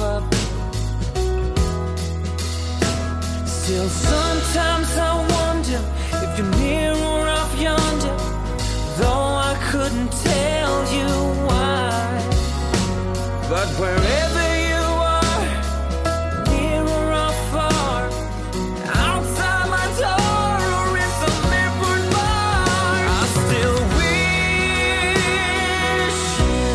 up. Still sometimes I wonder if you're near or out yonder, though I couldn't tell you why. But wherever you are, near or out far, outside my door or in some airport bar, I still wish you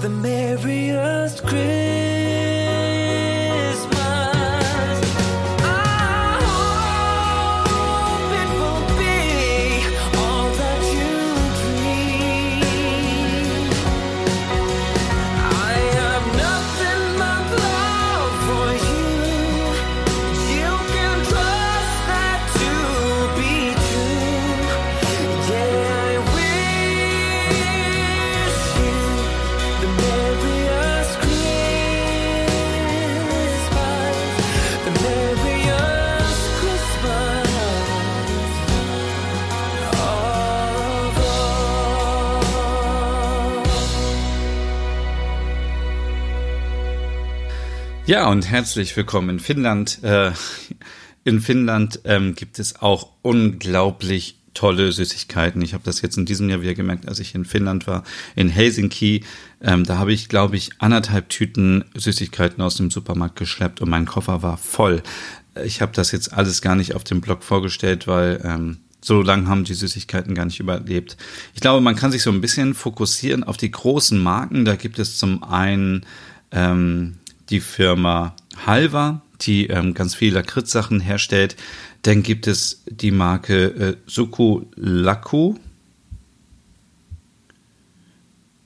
the merriest Christmas. I hope it will be all that you dream. I have nothing but love for you. You can trust that to be true. Yeah, I wish you the merriest Christmas of all. Girl, I wish you the merriest Christmas. I hope it will be all that you dream. I have nothing but love for you. You can trust that to be true. Yeah, I wish you the merriest Christmas. The merriest Christmas of all. Ja, und herzlich willkommen in Finnland. Äh, in Finnland ähm, gibt es auch unglaublich tolle Süßigkeiten. Ich habe das jetzt in diesem Jahr wieder gemerkt, als ich in Finnland war, in Helsinki. Ähm, da habe ich, glaube ich, anderthalb Tüten Süßigkeiten aus dem Supermarkt geschleppt und mein Koffer war voll. Ich habe das jetzt alles gar nicht auf dem Blog vorgestellt, weil ähm, so lange haben die Süßigkeiten gar nicht überlebt. Ich glaube, man kann sich so ein bisschen fokussieren auf die großen Marken. Da gibt es zum einen ähm, die Firma Halva, die ähm, ganz viele Lakritz-Sachen herstellt. Dann gibt es die Marke äh, Sukulaku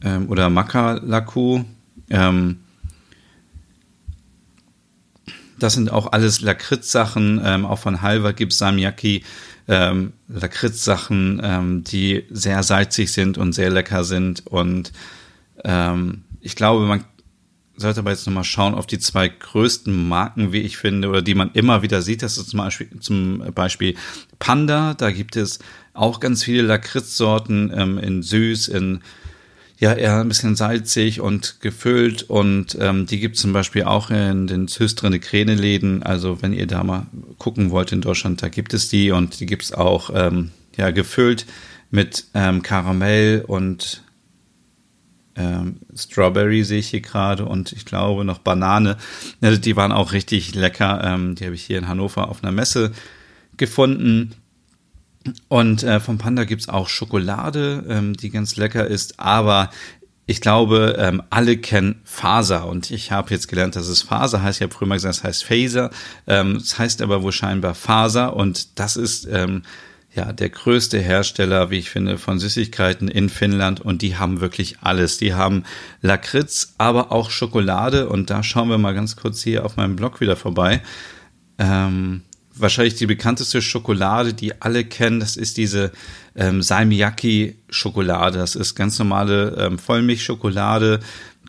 ähm, oder Makulaku. Ähm, das sind auch alles Lakritz-Sachen. Ähm, auch von Halva gibt es Samyaki, ähm, Lakritz-Sachen, ähm, die sehr salzig sind und sehr lecker sind. Und ähm, ich glaube, man sollte aber jetzt nochmal schauen auf die zwei größten Marken, wie ich finde, oder die man immer wieder sieht. Das ist zum Beispiel, zum Beispiel Panda. Da gibt es auch ganz viele Lakritzsorten ähm, in süß, in ja eher ein bisschen salzig und gefüllt. Und ähm, die gibt es zum Beispiel auch in den Søstrene Grene Läden. Also wenn ihr da mal gucken wollt in Deutschland, da gibt es die. Und die gibt es auch ähm, ja gefüllt mit ähm, Karamell und Strawberry sehe ich hier gerade und ich glaube noch Banane. Also die waren auch richtig lecker. Die habe ich hier in Hannover auf einer Messe gefunden. Und vom Panda gibt es auch Schokolade, die ganz lecker ist. Aber ich glaube, alle kennen Faser. Und ich habe jetzt gelernt, dass es Faser heißt. Ich habe früher mal gesagt, es heißt Faser. Es heißt aber wohl scheinbar Faser. Und das ist ja der größte Hersteller, wie ich finde, von Süßigkeiten in Finnland, und die haben wirklich alles. Die haben Lakritz, aber auch Schokolade, und da schauen wir mal ganz kurz hier auf meinem Blog wieder vorbei. Ähm, wahrscheinlich die bekannteste Schokolade, die alle kennen, das ist diese ähm, Salmiakki-Schokolade. Das ist ganz normale ähm, Vollmilchschokolade,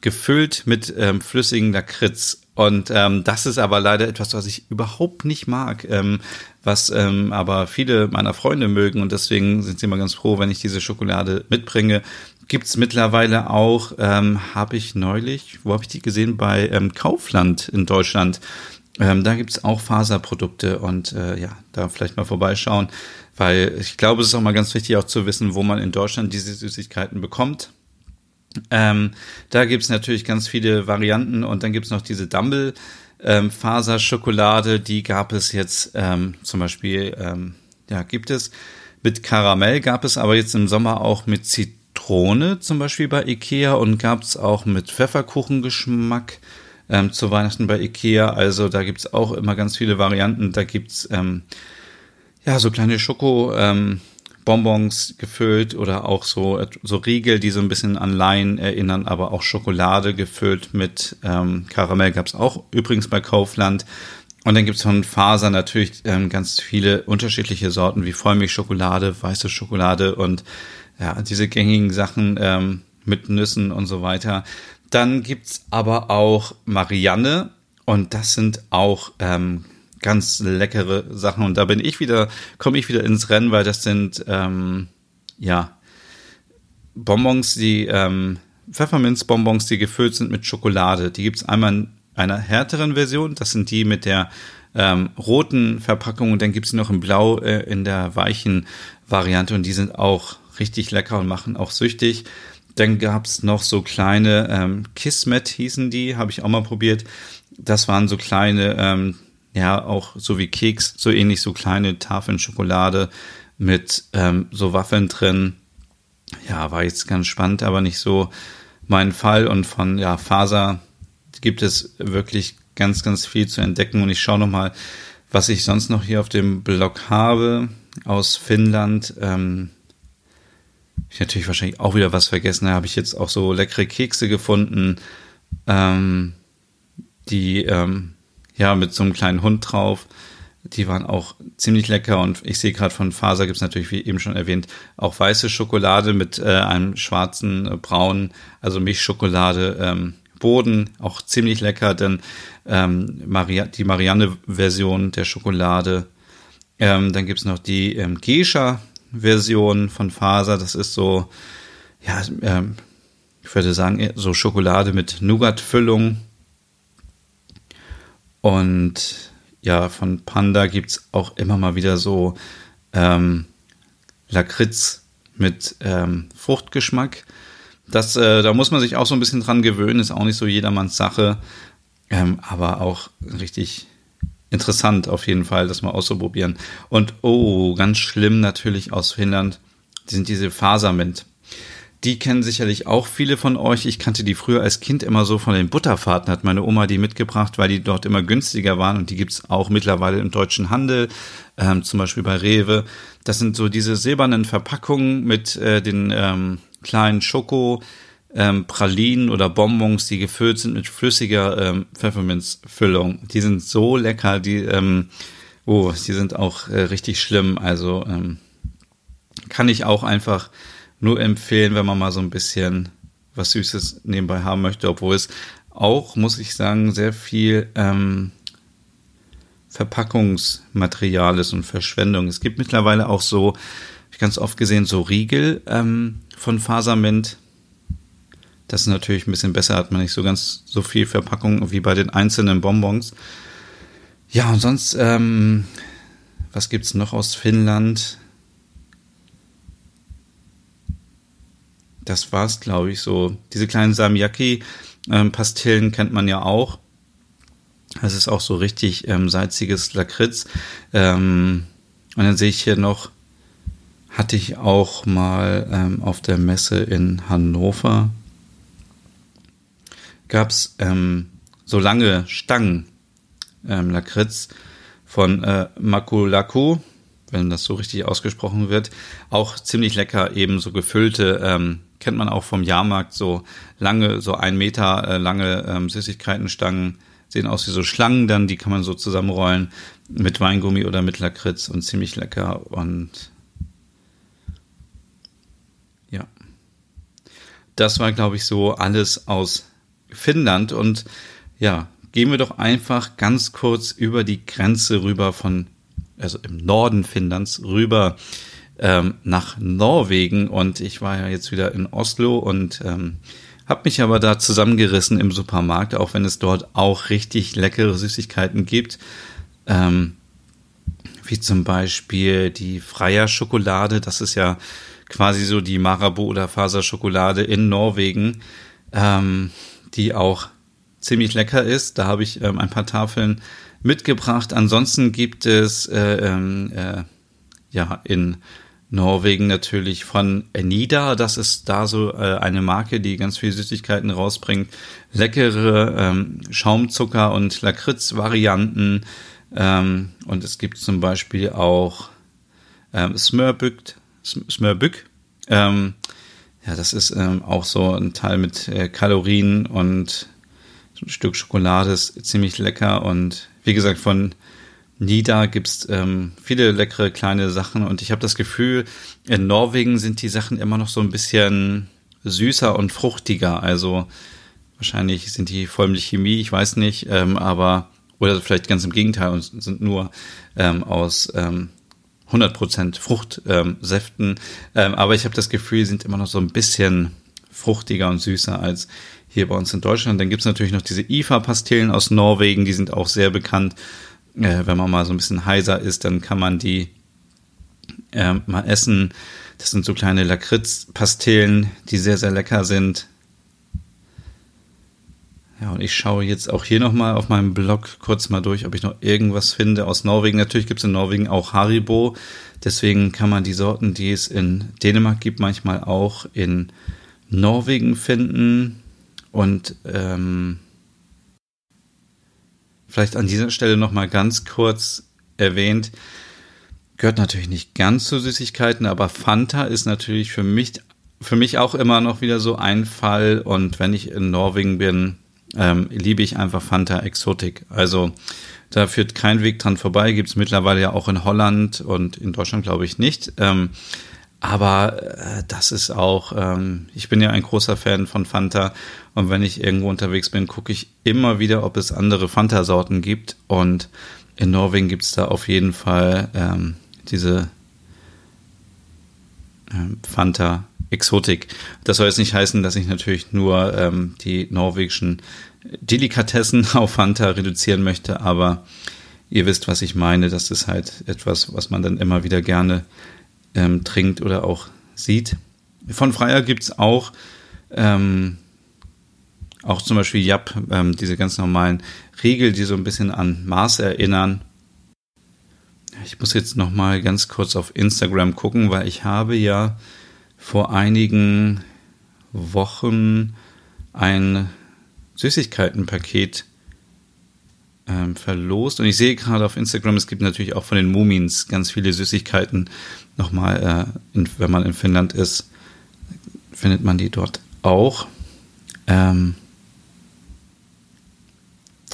gefüllt mit ähm, flüssigem Lakritz. Und ähm, das ist aber leider etwas, was ich überhaupt nicht mag, ähm, was ähm, aber viele meiner Freunde mögen. Und deswegen sind sie immer ganz froh, wenn ich diese Schokolade mitbringe. Gibt es mittlerweile auch, ähm, habe ich neulich, wo habe ich die gesehen? Bei ähm, Kaufland in Deutschland. Ähm, da gibt es auch Faserprodukte. Und äh, ja, da vielleicht mal vorbeischauen. Weil ich glaube, es ist auch mal ganz wichtig, auch zu wissen, wo man in Deutschland diese Süßigkeiten bekommt. Ähm, da gibt es natürlich ganz viele Varianten und dann gibt es noch diese Dumble ähm, Faserschokolade, die gab es jetzt ähm, zum Beispiel, ähm, ja, gibt es mit Karamell, gab es aber jetzt im Sommer auch mit Zitrone zum Beispiel bei Ikea und gab es auch mit Pfefferkuchengeschmack ähm, zu Weihnachten bei Ikea, also da gibt es auch immer ganz viele Varianten, da gibt es ähm, ja, so kleine Schoko, ähm, Bonbons gefüllt oder auch so, so Riegel, die so ein bisschen an Laien erinnern, aber auch Schokolade gefüllt mit ähm, Karamell gab es auch übrigens bei Kaufland. Und dann gibt es von Faser natürlich ähm, ganz viele unterschiedliche Sorten wie Vollmilchschokolade, weiße Schokolade und ja, diese gängigen Sachen ähm, mit Nüssen und so weiter. Dann gibt es aber auch Marianne und das sind auch ähm, ganz leckere Sachen und da bin ich wieder, komme ich wieder ins Rennen, weil das sind ähm, ja Bonbons, die ähm, Pfefferminzbonbons, die gefüllt sind mit Schokolade. Die gibt es einmal in einer härteren Version, das sind die mit der ähm, roten Verpackung und dann gibt es noch in Blau äh, in der weichen Variante und die sind auch richtig lecker und machen auch süchtig. Dann gab es noch so kleine ähm, Kismet hießen die, habe ich auch mal probiert. Das waren so kleine ähm, ja, auch so wie Keks, so ähnlich, so kleine Tafeln Schokolade mit ähm, so Waffeln drin. Ja, war jetzt ganz spannend, aber nicht so mein Fall. Und von ja, Faser gibt es wirklich ganz, ganz viel zu entdecken. Und ich schaue nochmal, was ich sonst noch hier auf dem Blog habe aus Finnland. Ähm, ich natürlich wahrscheinlich auch wieder was vergessen. Da habe ich jetzt auch so leckere Kekse gefunden, ähm, die... Ähm, ja, mit so einem kleinen Hund drauf. Die waren auch ziemlich lecker. Und ich sehe gerade, von Faser gibt es natürlich, wie eben schon erwähnt, auch weiße Schokolade mit äh, einem schwarzen, äh, braunen, also Milchschokolade ähm, Boden. Auch ziemlich lecker, denn ähm, Maria, die Marianne-Version der Schokolade. Ähm, dann gibt es noch die ähm, Geisha-Version von Faser. Das ist so, ja, ähm, ich würde sagen, so Schokolade mit Nougat-Füllung. Und ja, von Panda gibt es auch immer mal wieder so ähm, Lakritz mit ähm, Fruchtgeschmack. Das, äh, da muss man sich auch so ein bisschen dran gewöhnen, ist auch nicht so jedermanns Sache, ähm, aber auch richtig interessant auf jeden Fall, das mal auszuprobieren. Und oh, ganz schlimm natürlich aus Finnland, die sind diese Fazermint. Die kennen sicherlich auch viele von euch. Ich kannte die früher als Kind immer so von den Butterfahrten, hat meine Oma die mitgebracht, weil die dort immer günstiger waren. Und die gibt es auch mittlerweile im deutschen Handel, ähm, zum Beispiel bei Rewe. Das sind so diese silbernen Verpackungen mit äh, den ähm, kleinen Schoko, ähm, Pralinen oder Bonbons, die gefüllt sind mit flüssiger ähm, Pfefferminzfüllung. Die sind so lecker, die, ähm, oh, die sind auch äh, richtig schlimm. Also ähm, kann ich auch einfach... nur empfehlen, wenn man mal so ein bisschen was Süßes nebenbei haben möchte, obwohl es auch, muss ich sagen, sehr viel ähm, Verpackungsmaterial ist und Verschwendung. Es gibt mittlerweile auch so, ich habe ganz oft gesehen, so Riegel ähm, von Fazermint. Das ist natürlich ein bisschen besser, hat man nicht so ganz so viel Verpackung wie bei den einzelnen Bonbons. Ja, und sonst, ähm, was gibt es noch aus Finnland? Das war's, glaube ich, so. Diese kleinen Samyaki-Pastillen ähm, kennt man ja auch. Das ist auch so richtig ähm, salziges Lakritz. Ähm, und dann sehe ich hier noch, hatte ich auch mal ähm, auf der Messe in Hannover, gab es ähm, so lange Stangen ähm, Lakritz von äh, Makulaku, wenn das so richtig ausgesprochen wird. Auch ziemlich lecker, eben so gefüllte ähm, kennt man auch vom Jahrmarkt, so lange, so ein Meter äh, lange ähm, Süßigkeitenstangen, sehen aus wie so Schlangen dann, die kann man so zusammenrollen mit Weingummi oder mit Lakritz und ziemlich lecker und ja. Das war, glaube ich, so alles aus Finnland und ja, gehen wir doch einfach ganz kurz über die Grenze rüber von, also im Norden Finnlands, rüber nach Norwegen und ich war ja jetzt wieder in Oslo und ähm, habe mich aber da zusammengerissen im Supermarkt, auch wenn es dort auch richtig leckere Süßigkeiten gibt, ähm, wie zum Beispiel die Freia Schokolade, das ist ja quasi so die Marabou oder Faserschokolade in Norwegen, ähm, die auch ziemlich lecker ist. Da habe ich ähm, ein paar Tafeln mitgebracht. Ansonsten gibt es äh, äh, ja in Norwegen natürlich von Nidar, das ist da so äh, eine Marke, die ganz viele Süßigkeiten rausbringt. Leckere ähm, Schaumzucker- und Lakritz-Varianten. Ähm, und es gibt zum Beispiel auch ähm, Smørbukt. Smørbukt. Ähm, ja, das ist ähm, auch so ein Teil mit äh, Kalorien und ein Stück Schokolade, ist ziemlich lecker. Und wie gesagt, von Nidar gibt es ähm, viele leckere kleine Sachen und ich habe das Gefühl, in Norwegen sind die Sachen immer noch so ein bisschen süßer und fruchtiger, also wahrscheinlich sind die voll mit Chemie, ich weiß nicht, ähm, aber oder vielleicht ganz im Gegenteil und sind nur ähm, aus ähm, hundert Prozent Fruchtsäften, ähm, ähm, aber ich habe das Gefühl, sind immer noch so ein bisschen fruchtiger und süßer als hier bei uns in Deutschland. Dann gibt es natürlich noch diese I F A-Pastillen aus Norwegen, die sind auch sehr bekannt. Wenn man mal so ein bisschen heiser ist, dann kann man die äh, mal essen. Das sind so kleine Lakritz-Pastillen, die sehr, sehr lecker sind. Ja, und ich schaue jetzt auch hier nochmal auf meinem Blog kurz mal durch, ob ich noch irgendwas finde aus Norwegen. Natürlich gibt es in Norwegen auch Haribo. Deswegen kann man die Sorten, die es in Dänemark gibt, manchmal auch in Norwegen finden. Und ähm, vielleicht an dieser Stelle nochmal ganz kurz erwähnt, gehört natürlich nicht ganz zu Süßigkeiten, aber Fanta ist natürlich für mich, für mich auch immer noch wieder so ein Fall. Und wenn ich in Norwegen bin, ähm, liebe ich einfach Fanta Exotik. Also da führt kein Weg dran vorbei, gibt es mittlerweile ja auch in Holland und in Deutschland glaube ich nicht. Ähm, aber äh, das ist auch, ähm, ich bin ja ein großer Fan von Fanta und wenn ich irgendwo unterwegs bin, gucke ich immer wieder, ob es andere Fanta-Sorten gibt und in Norwegen gibt es da auf jeden Fall ähm, diese ähm, Fanta-Exotik. Das soll jetzt nicht heißen, dass ich natürlich nur ähm, die norwegischen Delikatessen auf Fanta reduzieren möchte, aber ihr wisst, was ich meine, das ist halt etwas, was man dann immer wieder gerne Ähm, trinkt oder auch sieht. Von Freier gibt es auch, ähm, auch zum Beispiel Japp, ähm, diese ganz normalen Riegel, die so ein bisschen an Mars erinnern. Ich muss jetzt nochmal ganz kurz auf Instagram gucken, weil ich habe ja vor einigen Wochen ein Süßigkeitenpaket verlost. Und ich sehe gerade auf Instagram, es gibt natürlich auch von den Mumins ganz viele Süßigkeiten. Nochmal, äh, in, wenn man in Finnland ist, findet man die dort auch. Ähm,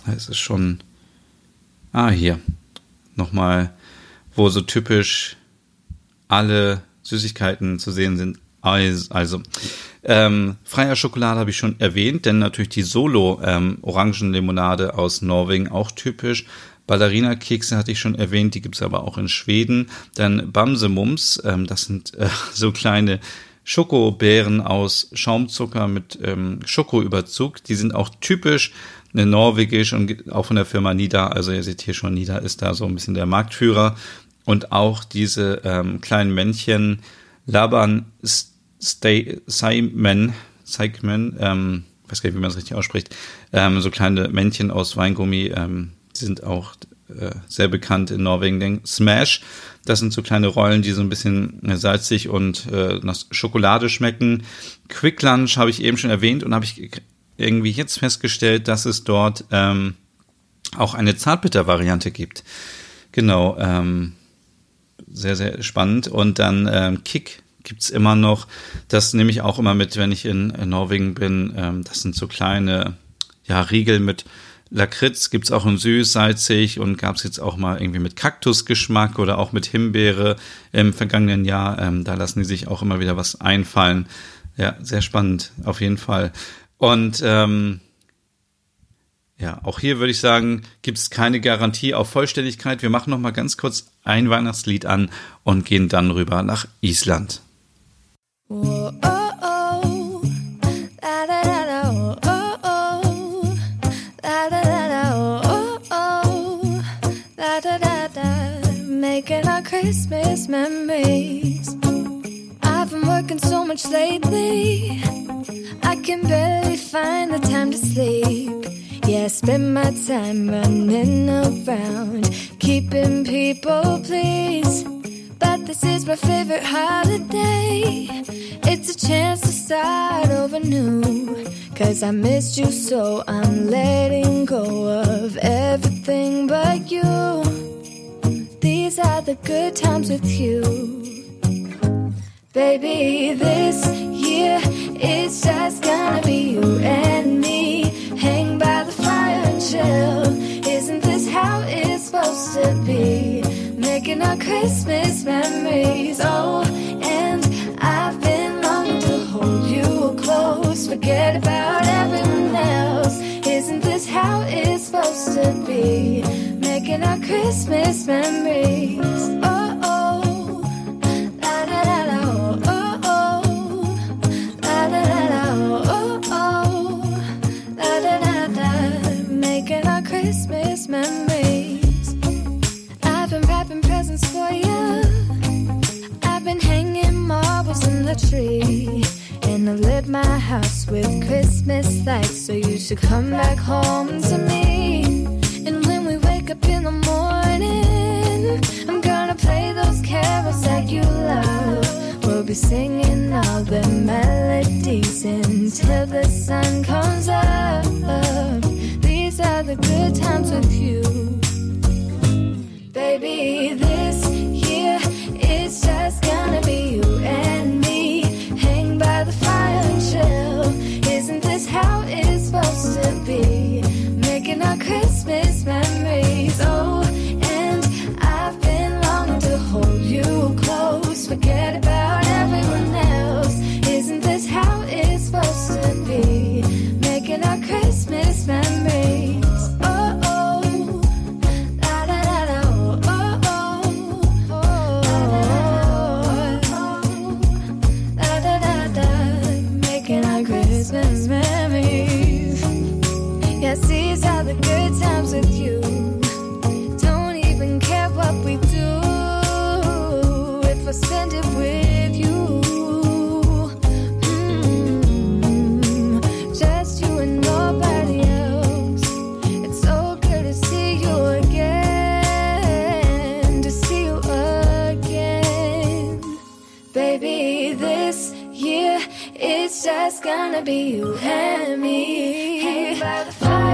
da ist es schon... Ah, hier. Nochmal, wo so typisch alle Süßigkeiten zu sehen sind. Also, ähm, Freier Schokolade habe ich schon erwähnt, denn natürlich die Solo-Orangenlimonade ähm, aus Norwegen auch typisch. Ballerina-Kekse hatte ich schon erwähnt, die gibt es aber auch in Schweden. Dann Bamsemums, ähm, das sind äh, so kleine Schokobären aus Schaumzucker mit ähm, Schokoüberzug. Die sind auch typisch ne, norwegisch und auch von der Firma Nidar. Also ihr seht hier schon, Nidar ist da so ein bisschen der Marktführer. Und auch diese ähm, kleinen Männchen, Laban Simon, Simon, ähm, weiß gar nicht, wie man es richtig ausspricht, ähm, so kleine Männchen aus Weingummi, ähm, sind auch äh, sehr bekannt in Norwegen. Smash, das sind so kleine Rollen, die so ein bisschen salzig und äh, nach Schokolade schmecken. Kvikk Lunsj habe ich eben schon erwähnt und habe ich irgendwie jetzt festgestellt, dass es dort ähm, auch eine Zartbitter-Variante gibt. Genau, ähm, sehr, sehr spannend. Und dann ähm, Kikk gibt es immer noch. Das nehme ich auch immer mit, wenn ich in, in Norwegen bin. Ähm, das sind so kleine ja, Riegel mit Lakritz. Gibt es auch in süß, salzig und gab es jetzt auch mal irgendwie mit Kaktusgeschmack oder auch mit Himbeere im vergangenen Jahr. Ähm, da lassen die sich auch immer wieder was einfallen. Ja, sehr spannend, auf jeden Fall. Und ähm, ja, auch hier würde ich sagen, gibt es keine Garantie auf Vollständigkeit. Wir machen noch mal ganz kurz ein Weihnachtslied an und gehen dann rüber nach Island. Whoa, oh, oh, da, da, da. Making our Christmas memories. I've been working so much lately. I can barely find the time to sleep. Yeah, I spend my time running around, keeping people pleased. But this is my favorite holiday. It's a chance to start over new. Cause I missed you so I'm letting go of everything but you. These are the good times with you. Baby, this year it's just gonna be you and me. Hang by the fire and chill. Isn't this how it's supposed to be? Making our Christmas memories, oh, and I've been longing to hold you close. Forget about everyone else. Isn't this how it's supposed to be? Making our Christmas memories, oh, oh, la da da da, oh, oh, la da da da, oh, oh, la da da da. Making our Christmas memories. I've been wrapping presents for you. I've been hanging marbles in the tree. And I lit my house with Christmas lights. So you should come back home to me. And when we wake up in the morning, I'm gonna play those carols that you love. We'll be singing all the melodies until the sun comes up. These are the good times with you. Baby, this year, it's just gonna be you and me. Hang by the fire and chill. Isn't this how it's supposed to be? Making our Christmas memories, oh. And I've been longing to hold you close. Forget about everyone else. Isn't this how it's supposed to be? Making our Christmas memories. These are the good times with you. Don't even care what we do if I spend it with you. Mm-hmm. Just you and nobody else. It's so good to see you again, to see you again. Baby, this year it's just gonna be you and me. Hang by the fire.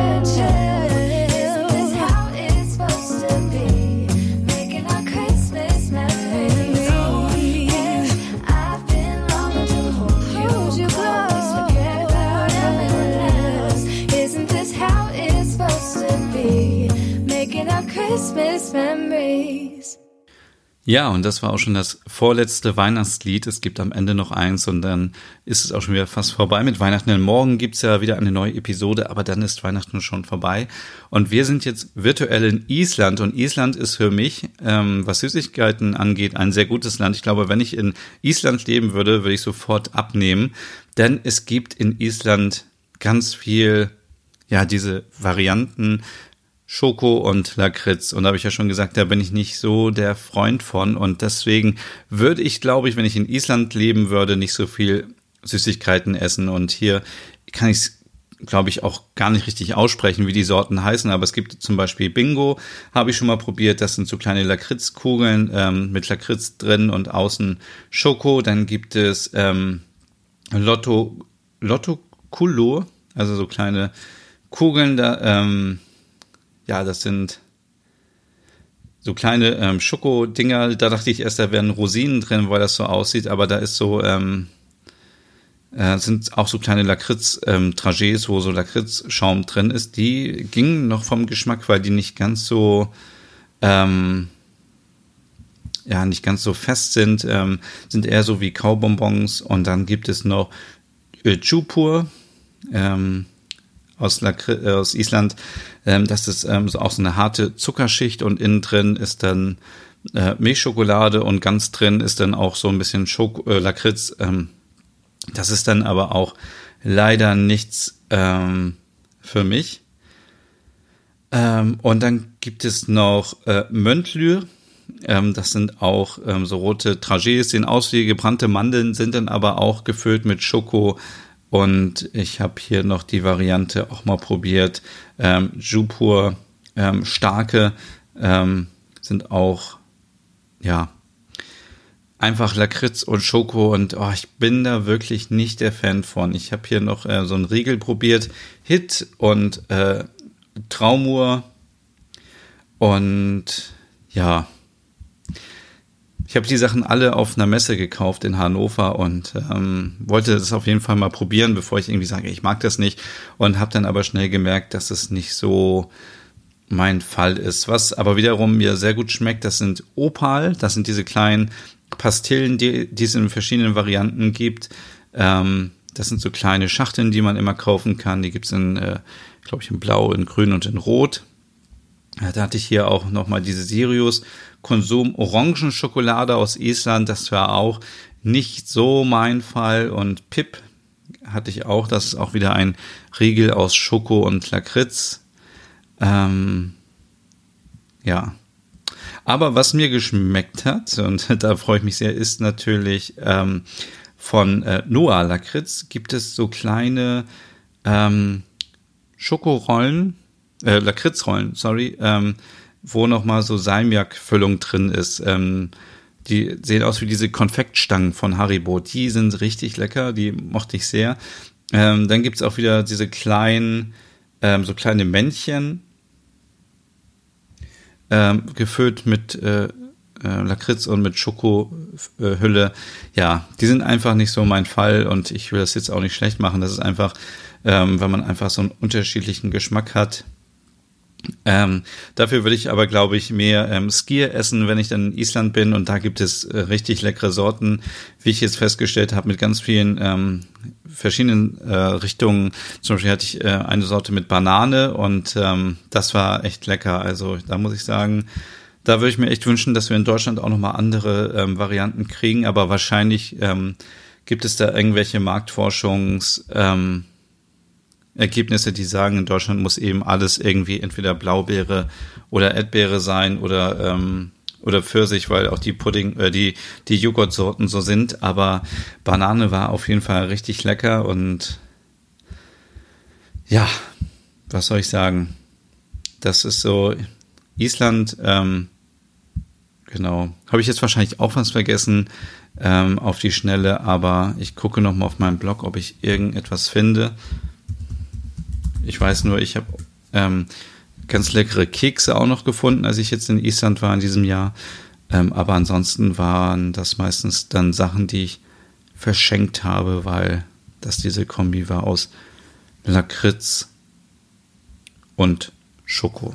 Ja, und das war auch schon das vorletzte Weihnachtslied. Es gibt am Ende noch eins und dann ist es auch schon wieder fast vorbei mit Weihnachten. Denn morgen gibt es ja wieder eine neue Episode, aber dann ist Weihnachten schon vorbei. Und wir sind jetzt virtuell in Island. Und Island ist für mich, ähm, was Süßigkeiten angeht, ein sehr gutes Land. Ich glaube, wenn ich in Island leben würde, würde ich sofort abnehmen. Denn es gibt in Island ganz viel, ja, diese Varianten, Schoko und Lakritz. Und da habe ich ja schon gesagt, da bin ich nicht so der Freund von. Und deswegen würde ich, glaube ich, wenn ich in Island leben würde, nicht so viel Süßigkeiten essen. Und hier kann ich es, glaube ich, auch gar nicht richtig aussprechen, wie die Sorten heißen. Aber es gibt zum Beispiel Bingo, habe ich schon mal probiert. Das sind so kleine Lakritzkugeln ähm, mit Lakritz drin und außen Schoko. Dann gibt es ähm, Lotto, Lotto Kulo, also so kleine Kugeln da, ähm, ja, das sind so kleine ähm, Schokodinger. Da dachte ich erst, da wären Rosinen drin, weil das so aussieht. Aber da ist so, ähm, äh, sind auch so kleine Lakritz-Trajets, ähm, wo so Lakritz-Schaum drin ist. Die gingen noch vom Geschmack, weil die nicht ganz so, ähm, ja, nicht ganz so fest sind. Ähm, sind eher so wie Kaubonbons. Und dann gibt es noch äh, Djupur, ähm, Aus, Lakri- äh, aus Island, ähm, das ist ähm, so auch so eine harte Zuckerschicht und innen drin ist dann äh, Milchschokolade und ganz drin ist dann auch so ein bisschen Schok- äh, Lakritz. Ähm, das ist dann aber auch leider nichts ähm, für mich. Ähm, und dann gibt es noch äh, Möndlür, Ähm, das sind auch ähm, so rote Trajets, sehen aus wie gebrannte Mandeln, sind dann aber auch gefüllt mit Schoko. Und ich habe hier noch die Variante auch mal probiert. Ähm, Djupur, ähm, starke, ähm, sind auch, ja, einfach Lakritz und Schoko. Und oh, ich bin da wirklich nicht der Fan von. Ich habe hier noch äh, so einen Riegel probiert. Hit und äh, Traumur. Und ja, ich habe die Sachen alle auf einer Messe gekauft in Hannover und ähm, wollte das auf jeden Fall mal probieren, bevor ich irgendwie sage, ich mag das nicht. Und habe dann aber schnell gemerkt, dass es nicht so mein Fall ist. Was aber wiederum mir sehr gut schmeckt, das sind Opal. Das sind diese kleinen Pastillen, die, die es in verschiedenen Varianten gibt. Ähm, das sind so kleine Schachteln, die man immer kaufen kann. Die gibt es in, äh, glaube ich, in Blau, in Grün und in Rot. Da hatte ich hier auch nochmal diese Sirius Konsum Orangenschokolade aus Island, das war auch nicht so mein Fall. Und Pip hatte ich auch, das ist auch wieder ein Riegel aus Schoko und Lakritz. Ähm, ja, aber was mir geschmeckt hat, und da freue ich mich sehr, ist natürlich ähm, von äh, Noah Lakritz gibt es so kleine ähm, Schokorollen, Äh, Lakritzrollen, sorry, ähm, wo nochmal so Salmiak-Füllung drin ist. Ähm, die sehen aus wie diese Konfektstangen von Haribo. Die sind richtig lecker, die mochte ich sehr. Ähm, dann gibt's auch wieder diese kleinen, ähm, so kleine Männchen, ähm, gefüllt mit äh, äh, Lakritz und mit Schokohülle. Ja, die sind einfach nicht so mein Fall und ich will das jetzt auch nicht schlecht machen. Das ist einfach, ähm, weil man einfach so einen unterschiedlichen Geschmack hat. Ähm, dafür würde ich aber, glaube ich, mehr ähm, Skier essen, wenn ich dann in Island bin. Und da gibt es äh, richtig leckere Sorten, wie ich jetzt festgestellt habe, mit ganz vielen ähm, verschiedenen äh, Richtungen. Zum Beispiel hatte ich äh, eine Sorte mit Banane und ähm, das war echt lecker. Also da muss ich sagen, da würde ich mir echt wünschen, dass wir in Deutschland auch nochmal andere ähm, Varianten kriegen. Aber wahrscheinlich ähm, gibt es da irgendwelche Marktforschungs- ähm, Ergebnisse, die sagen, in Deutschland muss eben alles irgendwie entweder Blaubeere oder Erdbeere sein oder ähm, oder Pfirsich, weil auch die Pudding, äh, die die Joghurtsorten so sind. Aber Banane war auf jeden Fall richtig lecker und ja, was soll ich sagen? Das ist so Island. Ähm, genau, habe ich jetzt wahrscheinlich auch was vergessen ähm, auf die Schnelle, aber ich gucke noch mal auf meinem Blog, ob ich irgendetwas finde. Ich weiß nur, ich habe ähm, ganz leckere Kekse auch noch gefunden, als ich jetzt in Island war in diesem Jahr. Ähm, aber ansonsten waren das meistens dann Sachen, die ich verschenkt habe, weil das diese Kombi war aus Lakritz und Schoko.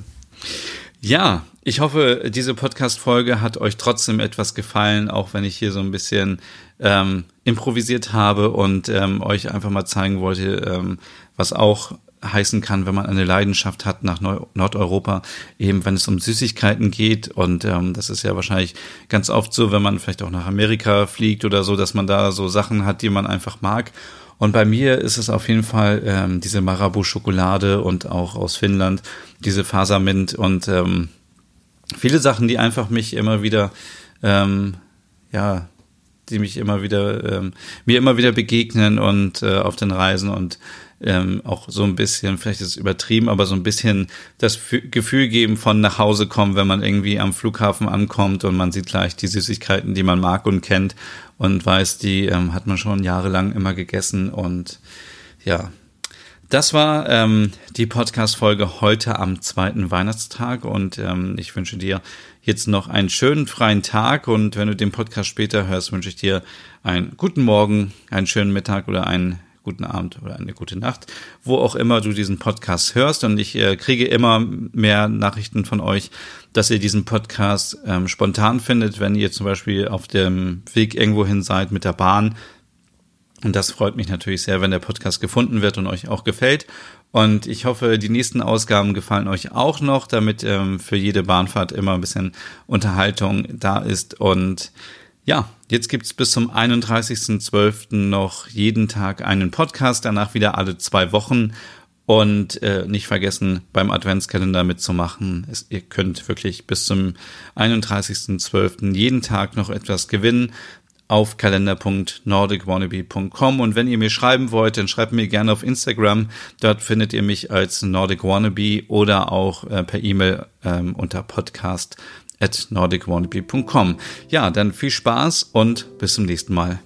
Ja, ich hoffe, diese Podcast-Folge hat euch trotzdem etwas gefallen, auch wenn ich hier so ein bisschen ähm, improvisiert habe und ähm, euch einfach mal zeigen wollte, ähm, was auch heißen kann, wenn man eine Leidenschaft hat nach Neu- Nordeuropa, eben wenn es um Süßigkeiten geht. Und ähm, das ist ja wahrscheinlich ganz oft so, wenn man vielleicht auch nach Amerika fliegt oder so, dass man da so Sachen hat, die man einfach mag. Und bei mir ist es auf jeden Fall ähm, diese Marabou-Schokolade und auch aus Finnland diese Fazermint und ähm, viele Sachen, die einfach mich immer wieder, ähm, ja, die mich immer wieder, ähm, mir immer wieder begegnen und äh, auf den Reisen und Ähm, auch so ein bisschen, vielleicht ist es übertrieben, aber so ein bisschen das Fü- Gefühl geben von nach Hause kommen, wenn man irgendwie am Flughafen ankommt und man sieht gleich die Süßigkeiten, die man mag und kennt und weiß, die ähm, hat man schon jahrelang immer gegessen. Und ja, das war ähm, die Podcast-Folge heute am zweiten Weihnachtstag und ähm, ich wünsche dir jetzt noch einen schönen freien Tag und wenn du den Podcast später hörst, wünsche ich dir einen guten Morgen, einen schönen Mittag oder einen guten Abend oder eine gute Nacht, wo auch immer du diesen Podcast hörst. Und ich äh, kriege immer mehr Nachrichten von euch, dass ihr diesen Podcast ähm, spontan findet, wenn ihr zum Beispiel auf dem Weg irgendwo hin seid mit der Bahn. Und das freut mich natürlich sehr, wenn der Podcast gefunden wird und euch auch gefällt. Und ich hoffe, die nächsten Ausgaben gefallen euch auch noch, damit ähm, für jede Bahnfahrt immer ein bisschen Unterhaltung da ist. Und ja, jetzt gibt's bis zum einunddreißigsten zwölften noch jeden Tag einen Podcast, danach wieder alle zwei Wochen Und äh, nicht vergessen, beim Adventskalender mitzumachen. Es, ihr könnt wirklich bis zum einunddreißigsten zwölften jeden Tag noch etwas gewinnen auf kalender punkt nordic wannabe punkt com. Und wenn ihr mir schreiben wollt, dann schreibt mir gerne auf Instagram. Dort findet ihr mich als Nordic Wannabe oder auch äh, per E-Mail ähm, unter podcast at nordic wannabe punkt com. Ja, dann viel Spaß und bis zum nächsten Mal.